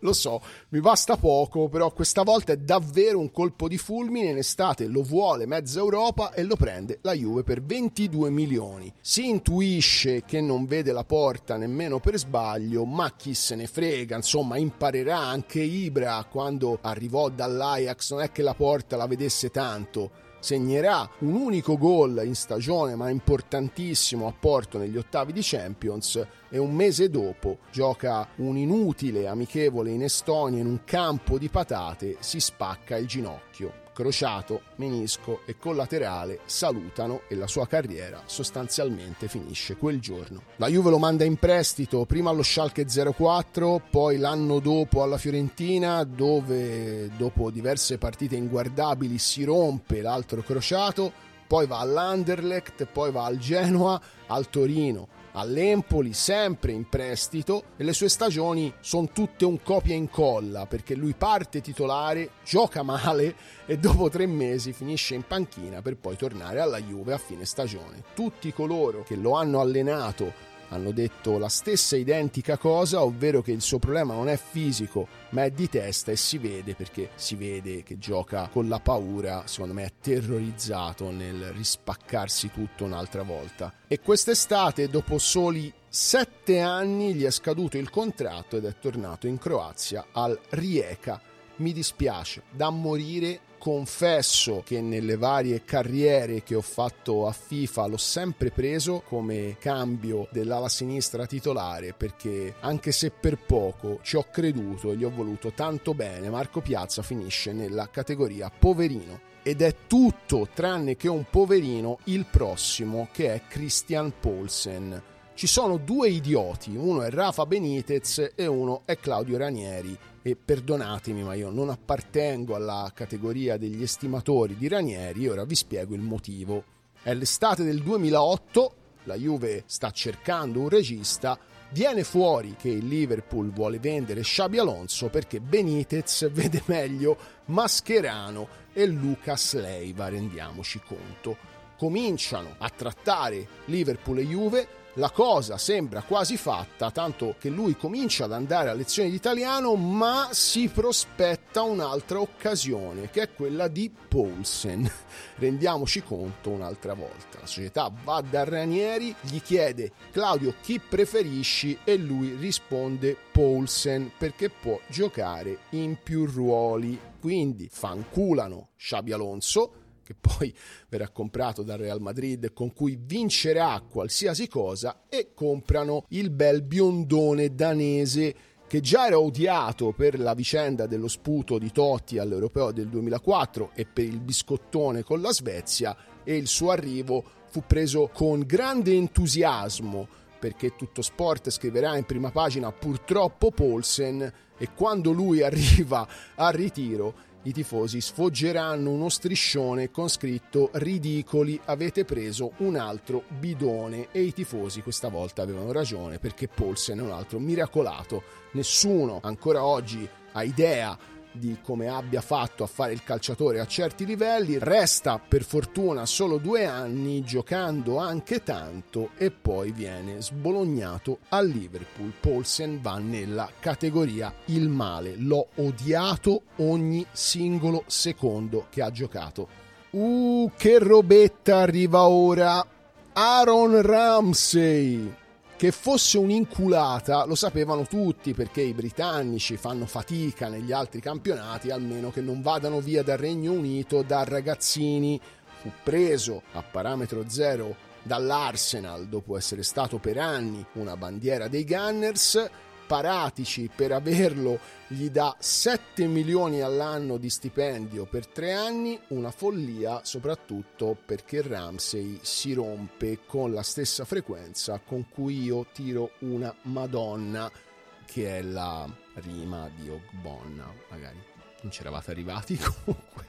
Lo so, mi basta poco, però questa volta è davvero un colpo di fulmine. In estate lo vuole mezza Europa e lo prende la Juve per 22 milioni. Si intuisce che non vede la porta nemmeno per sbaglio, ma chi se ne frega, insomma imparerà anche Ibra. Quando arrivò dall'Ajax non è che la porta la vedesse tanto. Segnerà un unico gol in stagione ma importantissimo a Porto negli ottavi di Champions, e un mese dopo gioca un inutile amichevole in Estonia in un campo di patate, si spacca il ginocchio. Crociato, menisco e collaterale salutano e la sua carriera sostanzialmente finisce quel giorno. La Juve lo manda in prestito prima allo Schalke 04, poi l'anno dopo alla Fiorentina, dove dopo diverse partite inguardabili si rompe l'altro crociato, poi va all'Anderlecht, poi va al Genoa, al Torino, all'Empoli, sempre in prestito, e le sue stagioni sono tutte un copia e incolla, perché lui parte titolare, gioca male e dopo 3 mesi finisce in panchina per poi tornare alla Juve a fine stagione. Tutti coloro che lo hanno allenato hanno detto la stessa identica cosa, ovvero che il suo problema non è fisico ma è di testa, e si vede, perché si vede che gioca con la paura. Secondo me è terrorizzato nel rispaccarsi tutto un'altra volta. E quest'estate, dopo soli 7 anni, gli è scaduto il contratto ed è tornato in Croazia al Rijeka. Mi dispiace da morire. Confesso che nelle varie carriere che ho fatto a FIFA l'ho sempre preso come cambio dell'ala sinistra titolare, perché anche se per poco ci ho creduto e gli ho voluto tanto bene. Marco Piazza finisce nella categoria poverino ed è tutto tranne che un poverino il prossimo, che è Christian Poulsen. Ci sono 2 idioti, uno è Rafa Benitez e uno è Claudio Ranieri. E perdonatemi, ma io non appartengo alla categoria degli estimatori di Ranieri, e ora vi spiego il motivo. È l'estate del 2008, la Juve sta cercando un regista, viene fuori che il Liverpool vuole vendere Xabi Alonso perché Benitez vede meglio Mascherano e Lucas Leiva, rendiamoci conto. Cominciano a trattare Liverpool e Juve. La cosa sembra quasi fatta, tanto che lui comincia ad andare a lezioni di italiano, ma si prospetta un'altra occasione, che è quella di Poulsen. Rendiamoci conto un'altra volta. La società va da Ranieri, gli chiede: Claudio, chi preferisci? E lui risponde Poulsen, perché può giocare in più ruoli. Quindi fanculano Xabi Alonso, che poi verrà comprato dal Real Madrid, con cui vincerà qualsiasi cosa, e comprano il bel biondone danese, che già era odiato per la vicenda dello sputo di Totti all'Europeo del 2004 e per il biscottone con la Svezia, e il suo arrivo fu preso con grande entusiasmo, perché Tutto Sport scriverà in prima pagina purtroppo Poulsen, e quando lui arriva al ritiro i tifosi sfoggeranno uno striscione con scritto: ridicoli, avete preso un altro bidone. E i tifosi questa volta avevano ragione, perché Poulsen è un altro miracolato. Nessuno ancora oggi ha idea di come abbia fatto a fare il calciatore a certi livelli. Resta per fortuna solo 2 anni, giocando anche tanto, e poi viene sbolognato al Liverpool. Poulsen va nella categoria il male, l'ho odiato ogni singolo secondo che ha giocato. Che robetta arriva ora! Aaron Ramsey! Che fosse un'inculata lo sapevano tutti, perché i britannici fanno fatica negli altri campionati, almeno che non vadano via dal Regno Unito da ragazzini. Fu preso a parametro zero dall'Arsenal dopo essere stato per anni una bandiera dei Gunners. Paratici per averlo gli dà 7 milioni all'anno di stipendio per 3 anni, una follia, soprattutto perché Ramsey si rompe con la stessa frequenza con cui io tiro una Madonna, che è la rima di Ogbonna, magari. non c'eravate arrivati comunque,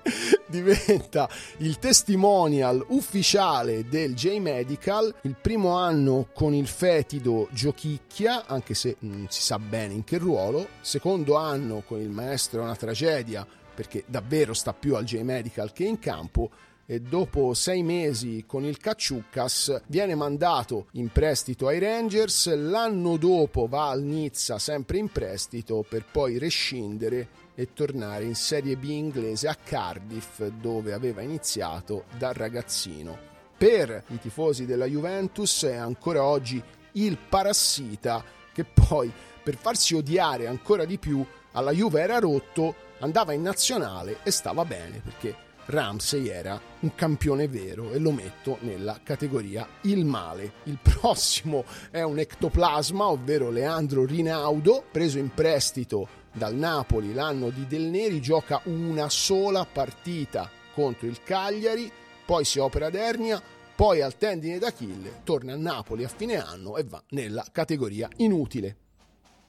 diventa il testimonial ufficiale del J-Medical, il primo anno con il fetido giochicchia, anche se non si sa bene in che ruolo, secondo anno con il maestro è una tragedia perché davvero sta più al J-Medical che in campo, e dopo 6 mesi con il Cacciuccas viene mandato in prestito ai Rangers, l'anno dopo va al Nizza sempre in prestito per poi rescindere e tornare in Serie B inglese a Cardiff, dove aveva iniziato da ragazzino. Per i tifosi della Juventus è ancora oggi il parassita che poi, per farsi odiare ancora di più, alla Juve era rotto, andava in nazionale e stava bene perché Ramsey era un campione vero, e lo metto nella categoria il male. Il prossimo è un ectoplasma, ovvero Leandro Rinaudo, preso in prestito dal Napoli l'anno di Del Neri, gioca una sola partita contro il Cagliari, poi si opera ad ernia, poi al tendine d'Achille, torna a Napoli a fine anno e va nella categoria inutile.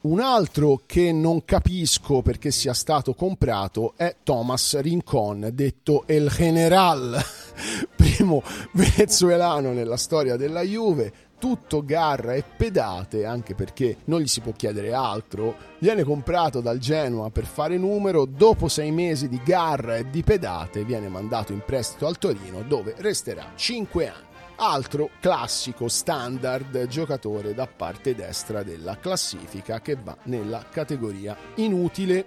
Un altro che non capisco perché sia stato comprato è Thomas Rincón, detto El General, primo venezuelano nella storia della Juve, tutto garra e pedate, anche perché non gli si può chiedere altro, viene comprato dal Genoa per fare numero, dopo 6 mesi di garra e di pedate viene mandato in prestito al Torino, dove resterà 5 anni. Altro classico standard giocatore da parte destra della classifica che va nella categoria inutile.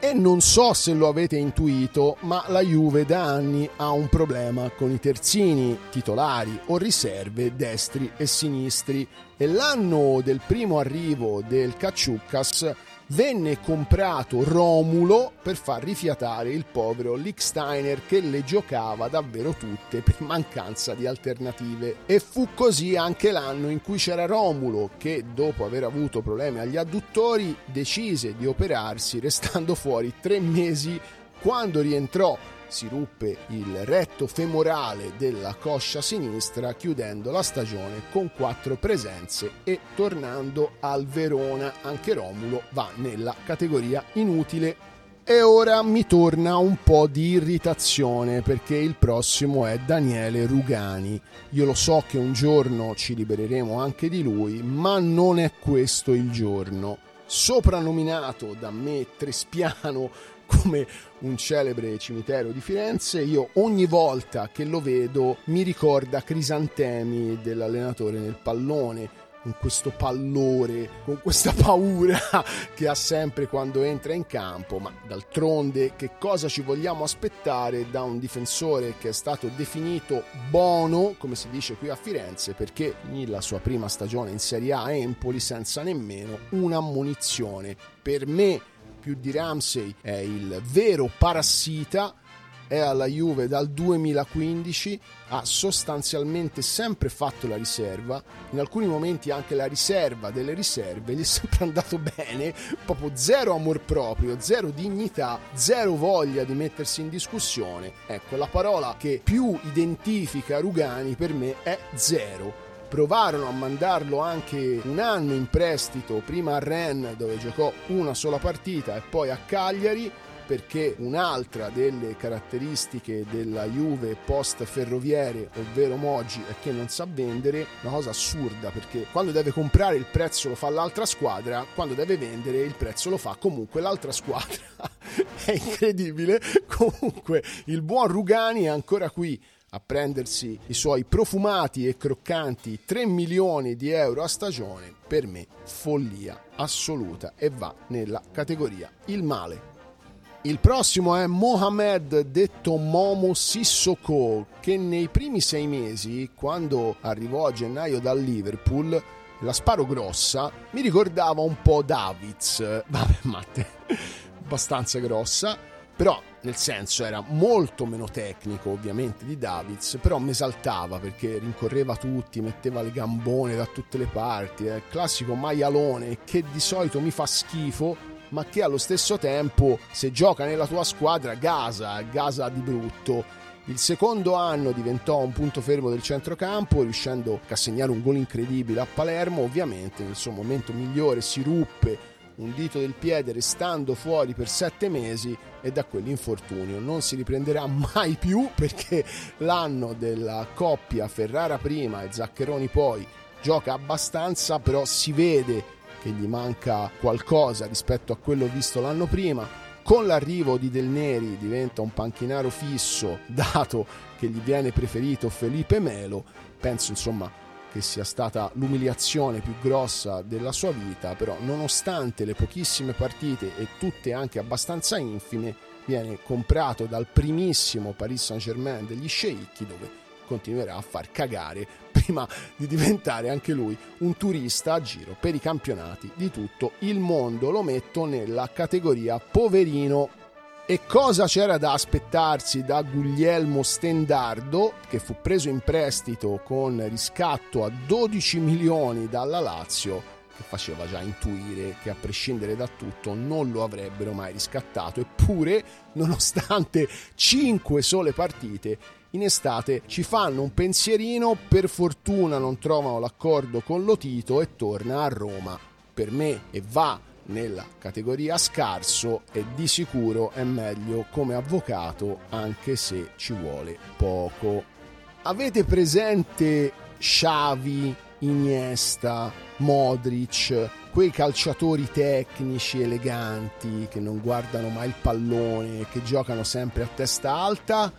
E non so se lo avete intuito, ma la Juve da anni ha un problema con i terzini, titolari o riserve, destri e sinistri, e l'anno del primo arrivo del Cacciuccas venne comprato Romulo per far rifiatare il povero Lichtsteiner, che le giocava davvero tutte per mancanza di alternative. E fu così anche l'anno in cui c'era Romulo, che dopo aver avuto problemi agli adduttori decise di operarsi, restando fuori 3 mesi. Quando rientrò si ruppe il retto femorale della coscia sinistra, chiudendo la stagione con 4 presenze e tornando al Verona. Anche Romulo va nella categoria inutile. E ora mi torna un po' di irritazione perché il prossimo è Daniele Rugani. Io lo so che un giorno ci libereremo anche di lui, ma non è questo il giorno. Soprannominato da me Trespiano come un celebre cimitero di Firenze, io ogni volta che lo vedo mi ricorda Crisantemi dell'Allenatore nel pallone, con questo pallore, con questa paura che ha sempre quando entra in campo. Ma d'altronde che cosa ci vogliamo aspettare da un difensore che è stato definito bono, come si dice qui a Firenze, perché finì la sua prima stagione in Serie A a Empoli senza nemmeno un'ammonizione. Per me, più di Ramsey, è il vero parassita, è alla Juve dal 2015, ha sostanzialmente sempre fatto la riserva, in alcuni momenti anche la riserva delle riserve, gli è sempre andato bene, proprio zero amor proprio, zero dignità, zero voglia di mettersi in discussione. Ecco, la parola che più identifica Rugani per me è zero. Provarono a mandarlo anche un anno in prestito, prima a Rennes dove giocò una sola partita e poi a Cagliari, perché un'altra delle caratteristiche della Juve post Ferroviere, ovvero Moggi, è che non sa vendere, una cosa assurda perché quando deve comprare il prezzo lo fa l'altra squadra, quando deve vendere il prezzo lo fa comunque l'altra squadra. È incredibile. Comunque il buon Rugani è ancora qui a prendersi i suoi profumati e croccanti 3 milioni di euro a stagione. Per me follia assoluta, e va nella categoria il male. Il prossimo è Mohamed, detto Momo Sissoko, che nei primi 6 mesi, quando arrivò a gennaio dal Liverpool, la sparo grossa mi ricordava un po' Davids, vabbè Matte, abbastanza grossa, però nel senso era molto meno tecnico ovviamente di Davids, però mi esaltava perché rincorreva tutti, metteva le gambone da tutte le parti, classico maialone che di solito mi fa schifo, ma che allo stesso tempo se gioca nella tua squadra gasa di brutto. Il secondo anno diventò un punto fermo del centrocampo, riuscendo a segnare un gol incredibile a Palermo, ovviamente nel suo momento migliore si ruppe un dito del piede restando fuori per 7 mesi, e da quell'infortunio non si riprenderà mai più, perché l'anno della coppia Ferrara prima e Zaccheroni poi gioca abbastanza, però si vede che gli manca qualcosa rispetto a quello visto l'anno prima. Con l'arrivo di Del Neri diventa un panchinaro fisso, dato che gli viene preferito Felipe Melo. Penso insomma che sia stata l'umiliazione più grossa della sua vita, però nonostante le pochissime partite e tutte anche abbastanza infime, viene comprato dal primissimo Paris Saint-Germain degli sceicchi, dove continuerà a far cagare prima di diventare anche lui un turista a giro per i campionati di tutto il mondo. Lo metto nella categoria poverino. E cosa c'era da aspettarsi da Guglielmo Stendardo, che fu preso in prestito con riscatto a 12 milioni dalla Lazio, che faceva già intuire che a prescindere da tutto non lo avrebbero mai riscattato. Eppure, nonostante 5 sole partite, in estate ci fanno un pensierino, per fortuna non trovano l'accordo con Lotito e torna a Roma. Per me e va nella categoria scarso, e di sicuro è meglio come avvocato, anche se ci vuole poco. Avete presente Xavi, Iniesta, Modric, quei calciatori tecnici eleganti che non guardano mai il pallone, che giocano sempre a testa alta?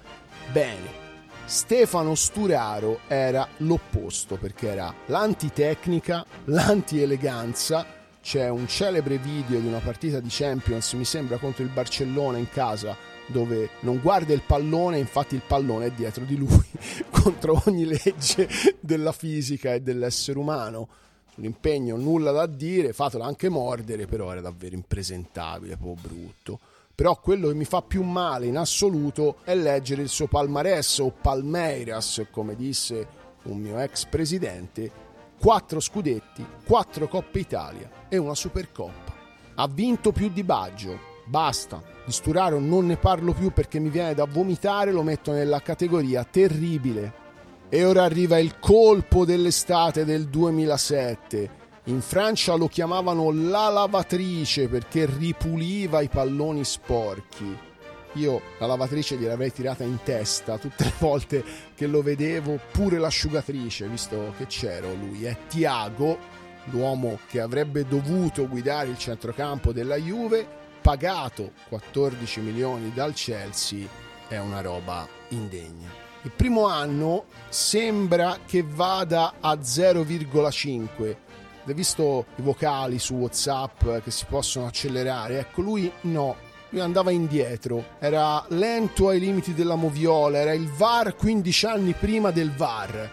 Bene, Stefano Sturaro era l'opposto, perché era l'antitecnica, l'antieleganza. C'è un celebre video di una partita di Champions, mi sembra contro il Barcellona in casa, dove non guarda il pallone, infatti il pallone è dietro di lui, contro ogni legge della fisica e dell'essere umano. Sull'impegno nulla da dire, fatelo anche mordere, però era davvero impresentabile, proprio brutto. Però quello che mi fa più male in assoluto è leggere il suo palmarès, o Palmeiras, come disse un mio ex presidente. 4 scudetti, 4 Coppe Italia e una Supercoppa. Ha vinto più di Baggio, basta. Di Sturaro non ne parlo più perché mi viene da vomitare, lo metto nella categoria terribile. E ora arriva il colpo dell'estate del 2007. In Francia lo chiamavano la lavatrice perché ripuliva i palloni sporchi. Io la lavatrice gliel'avrei tirata in testa tutte le volte che lo vedevo, pure l'asciugatrice, visto che c'ero. Lui è Thiago, l'uomo che avrebbe dovuto guidare il centrocampo della Juve, pagato 14 milioni dal Chelsea. È una roba indegna. Il primo anno sembra che vada a 0,5. Hai visto i vocali su WhatsApp che si possono accelerare? Ecco, lui no. Lui andava indietro, era lento ai limiti della moviola, era il VAR 15 anni prima del VAR.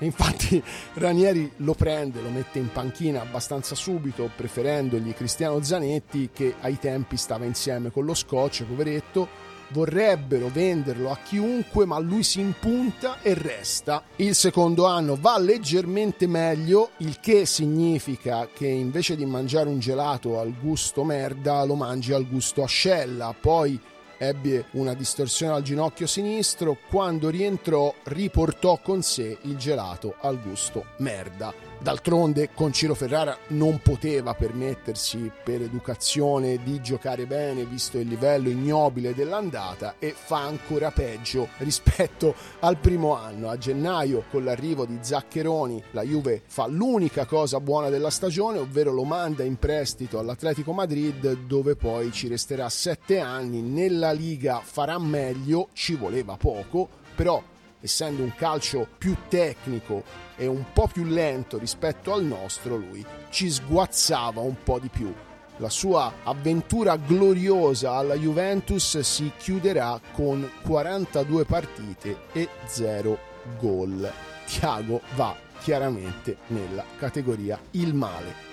E infatti Ranieri lo prende, lo mette in panchina abbastanza subito, preferendogli Cristiano Zanetti, che ai tempi stava insieme con lo Scotch, poveretto. Vorrebbero venderlo a chiunque, ma lui si impunta e resta. Il secondo anno va leggermente meglio, il che significa che invece di mangiare un gelato al gusto merda lo mangi al gusto ascella. Poi ebbe una distorsione al ginocchio sinistro, quando rientrò riportò con sé il gelato al gusto merda. D'altronde con Ciro Ferrara non poteva permettersi, per educazione, di giocare bene, visto il livello ignobile dell'andata, e fa ancora peggio rispetto al primo anno. A gennaio, con l'arrivo di Zaccheroni, la Juve fa l'unica cosa buona della stagione, ovvero lo manda in prestito all'Atletico Madrid, dove poi ci resterà 7 anni. Nella Liga farà meglio, ci voleva poco, però essendo un calcio più tecnico e un po' più lento rispetto al nostro, lui ci sguazzava un po' di più. La sua avventura gloriosa alla Juventus si chiuderà con 42 partite e 0 gol. Thiago va chiaramente nella categoria il male.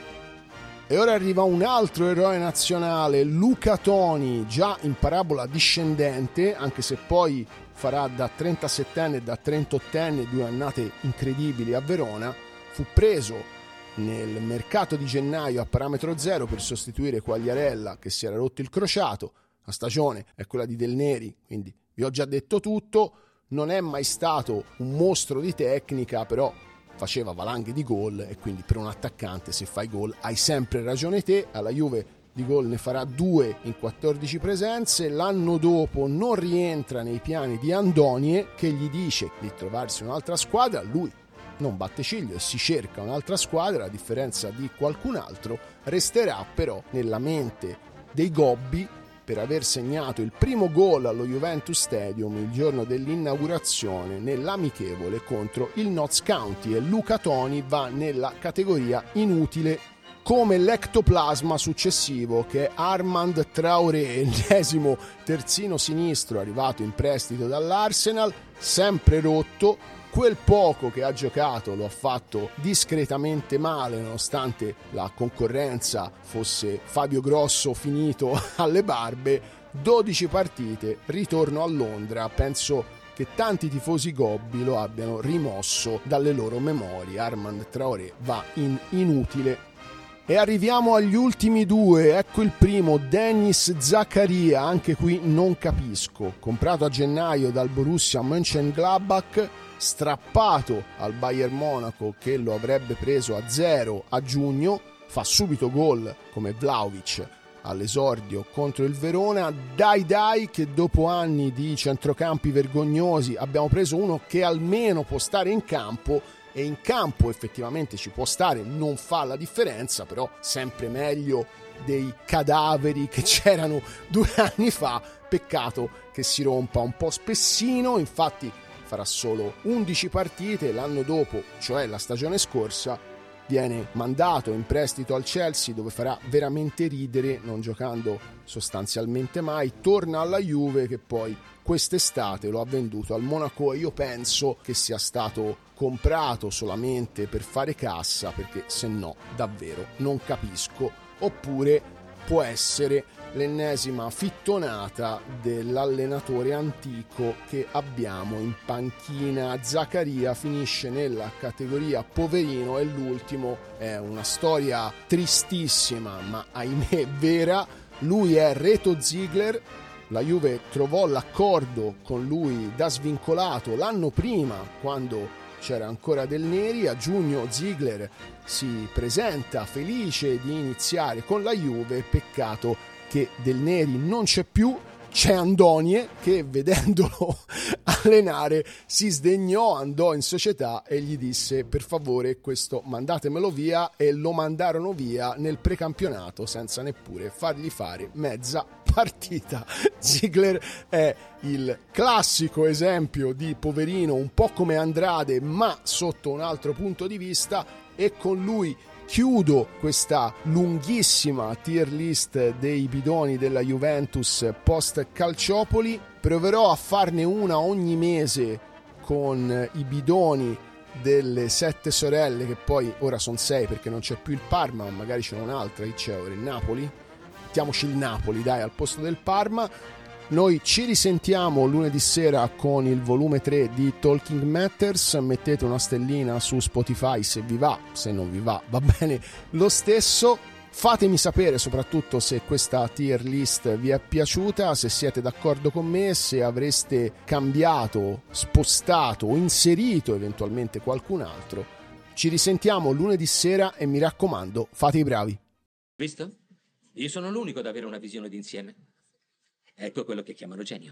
E ora arriva un altro eroe nazionale, Luca Toni, già in parabola discendente, anche se poi farà da 37enne e da 38enne 2 annate incredibili a Verona. Fu preso nel mercato di gennaio a parametro zero per sostituire Quagliarella, che si era rotto il crociato. La stagione è quella di Del Neri, quindi vi ho già detto tutto. Non è mai stato un mostro di tecnica, però faceva valanghe di gol, e quindi per un attaccante, se fai gol hai sempre ragione te. Alla Juve di gol ne farà 2 in 14 presenze. L'anno dopo non rientra nei piani di Andonie, che gli dice di trovarsi un'altra squadra. Lui non batte ciglio e si cerca un'altra squadra, a differenza di qualcun altro. Resterà però nella mente dei Gobbi per aver segnato il primo gol allo Juventus Stadium il giorno dell'inaugurazione nell'amichevole contro il Notts County, e Luca Toni va nella categoria inutile, come l'ectoplasma successivo, che è Armand Traoré, ennesimo terzino sinistro arrivato in prestito dall'Arsenal, sempre rotto. Quel poco che ha giocato lo ha fatto discretamente male, nonostante la concorrenza fosse Fabio Grosso finito alle barbe. 12 partite, ritorno a Londra. Penso che tanti tifosi Gobbi lo abbiano rimosso dalle loro memorie. Armand Traoré va in inutile. E arriviamo agli ultimi due. Ecco il primo, Denis Zakaria. Anche qui non capisco. Comprato a gennaio dal Borussia Mönchengladbach, strappato al Bayern Monaco, che lo avrebbe preso a 0 a giugno, fa subito gol come Vlahovic all'esordio contro il Verona. Dai, che dopo anni di centrocampi vergognosi abbiamo preso uno che almeno può stare in campo, e in campo effettivamente ci può stare, non fa la differenza, però sempre meglio dei cadaveri che c'erano 2 anni fa. Peccato che si rompa un po' spessino, infatti farà solo 11 partite. L'anno dopo, cioè la stagione scorsa, viene mandato in prestito al Chelsea, dove farà veramente ridere, non giocando sostanzialmente mai. Torna alla Juve, che poi quest'estate lo ha venduto al Monaco, e io penso che sia stato comprato solamente per fare cassa, perché se no davvero non capisco. Oppure può essere l'ennesima fittonata dell'allenatore antico che abbiamo in panchina. Zakaria finisce nella categoria poverino, e l'ultimo è una storia tristissima, ma ahimè vera. Lui è Reto Ziegler. La Juve trovò l'accordo con lui da svincolato l'anno prima, quando c'era ancora Del Neri. A giugno Ziegler si presenta felice di iniziare con la Juve. Peccato che Del Neri non c'è più, c'è Andonie, che vedendolo allenare si sdegnò, andò in società e gli disse: per favore, questo mandatemelo via, e lo mandarono via nel precampionato senza neppure fargli fare mezza partita. Ziegler è il classico esempio di poverino, un po' come Andrade, ma sotto un altro punto di vista, e con lui chiudo questa lunghissima tier list dei bidoni della Juventus post Calciopoli. Proverò a farne una ogni mese con i bidoni delle 7 sorelle, che poi ora sono 6 perché non c'è più il Parma, ma magari c'è un'altra, che c'è ora il Napoli. Mettiamoci il Napoli, dai, al posto del Parma. Noi ci risentiamo lunedì sera con il volume 3 di Talking Matters. Mettete una stellina su Spotify se vi va, se non vi va va bene lo stesso. Fatemi sapere soprattutto se questa tier list vi è piaciuta, se siete d'accordo con me, se avreste cambiato, spostato o inserito eventualmente qualcun altro. Ci risentiamo lunedì sera e mi raccomando, fate i bravi. Visto? Io sono l'unico ad avere una visione d'insieme. Ecco quello che chiamano genio.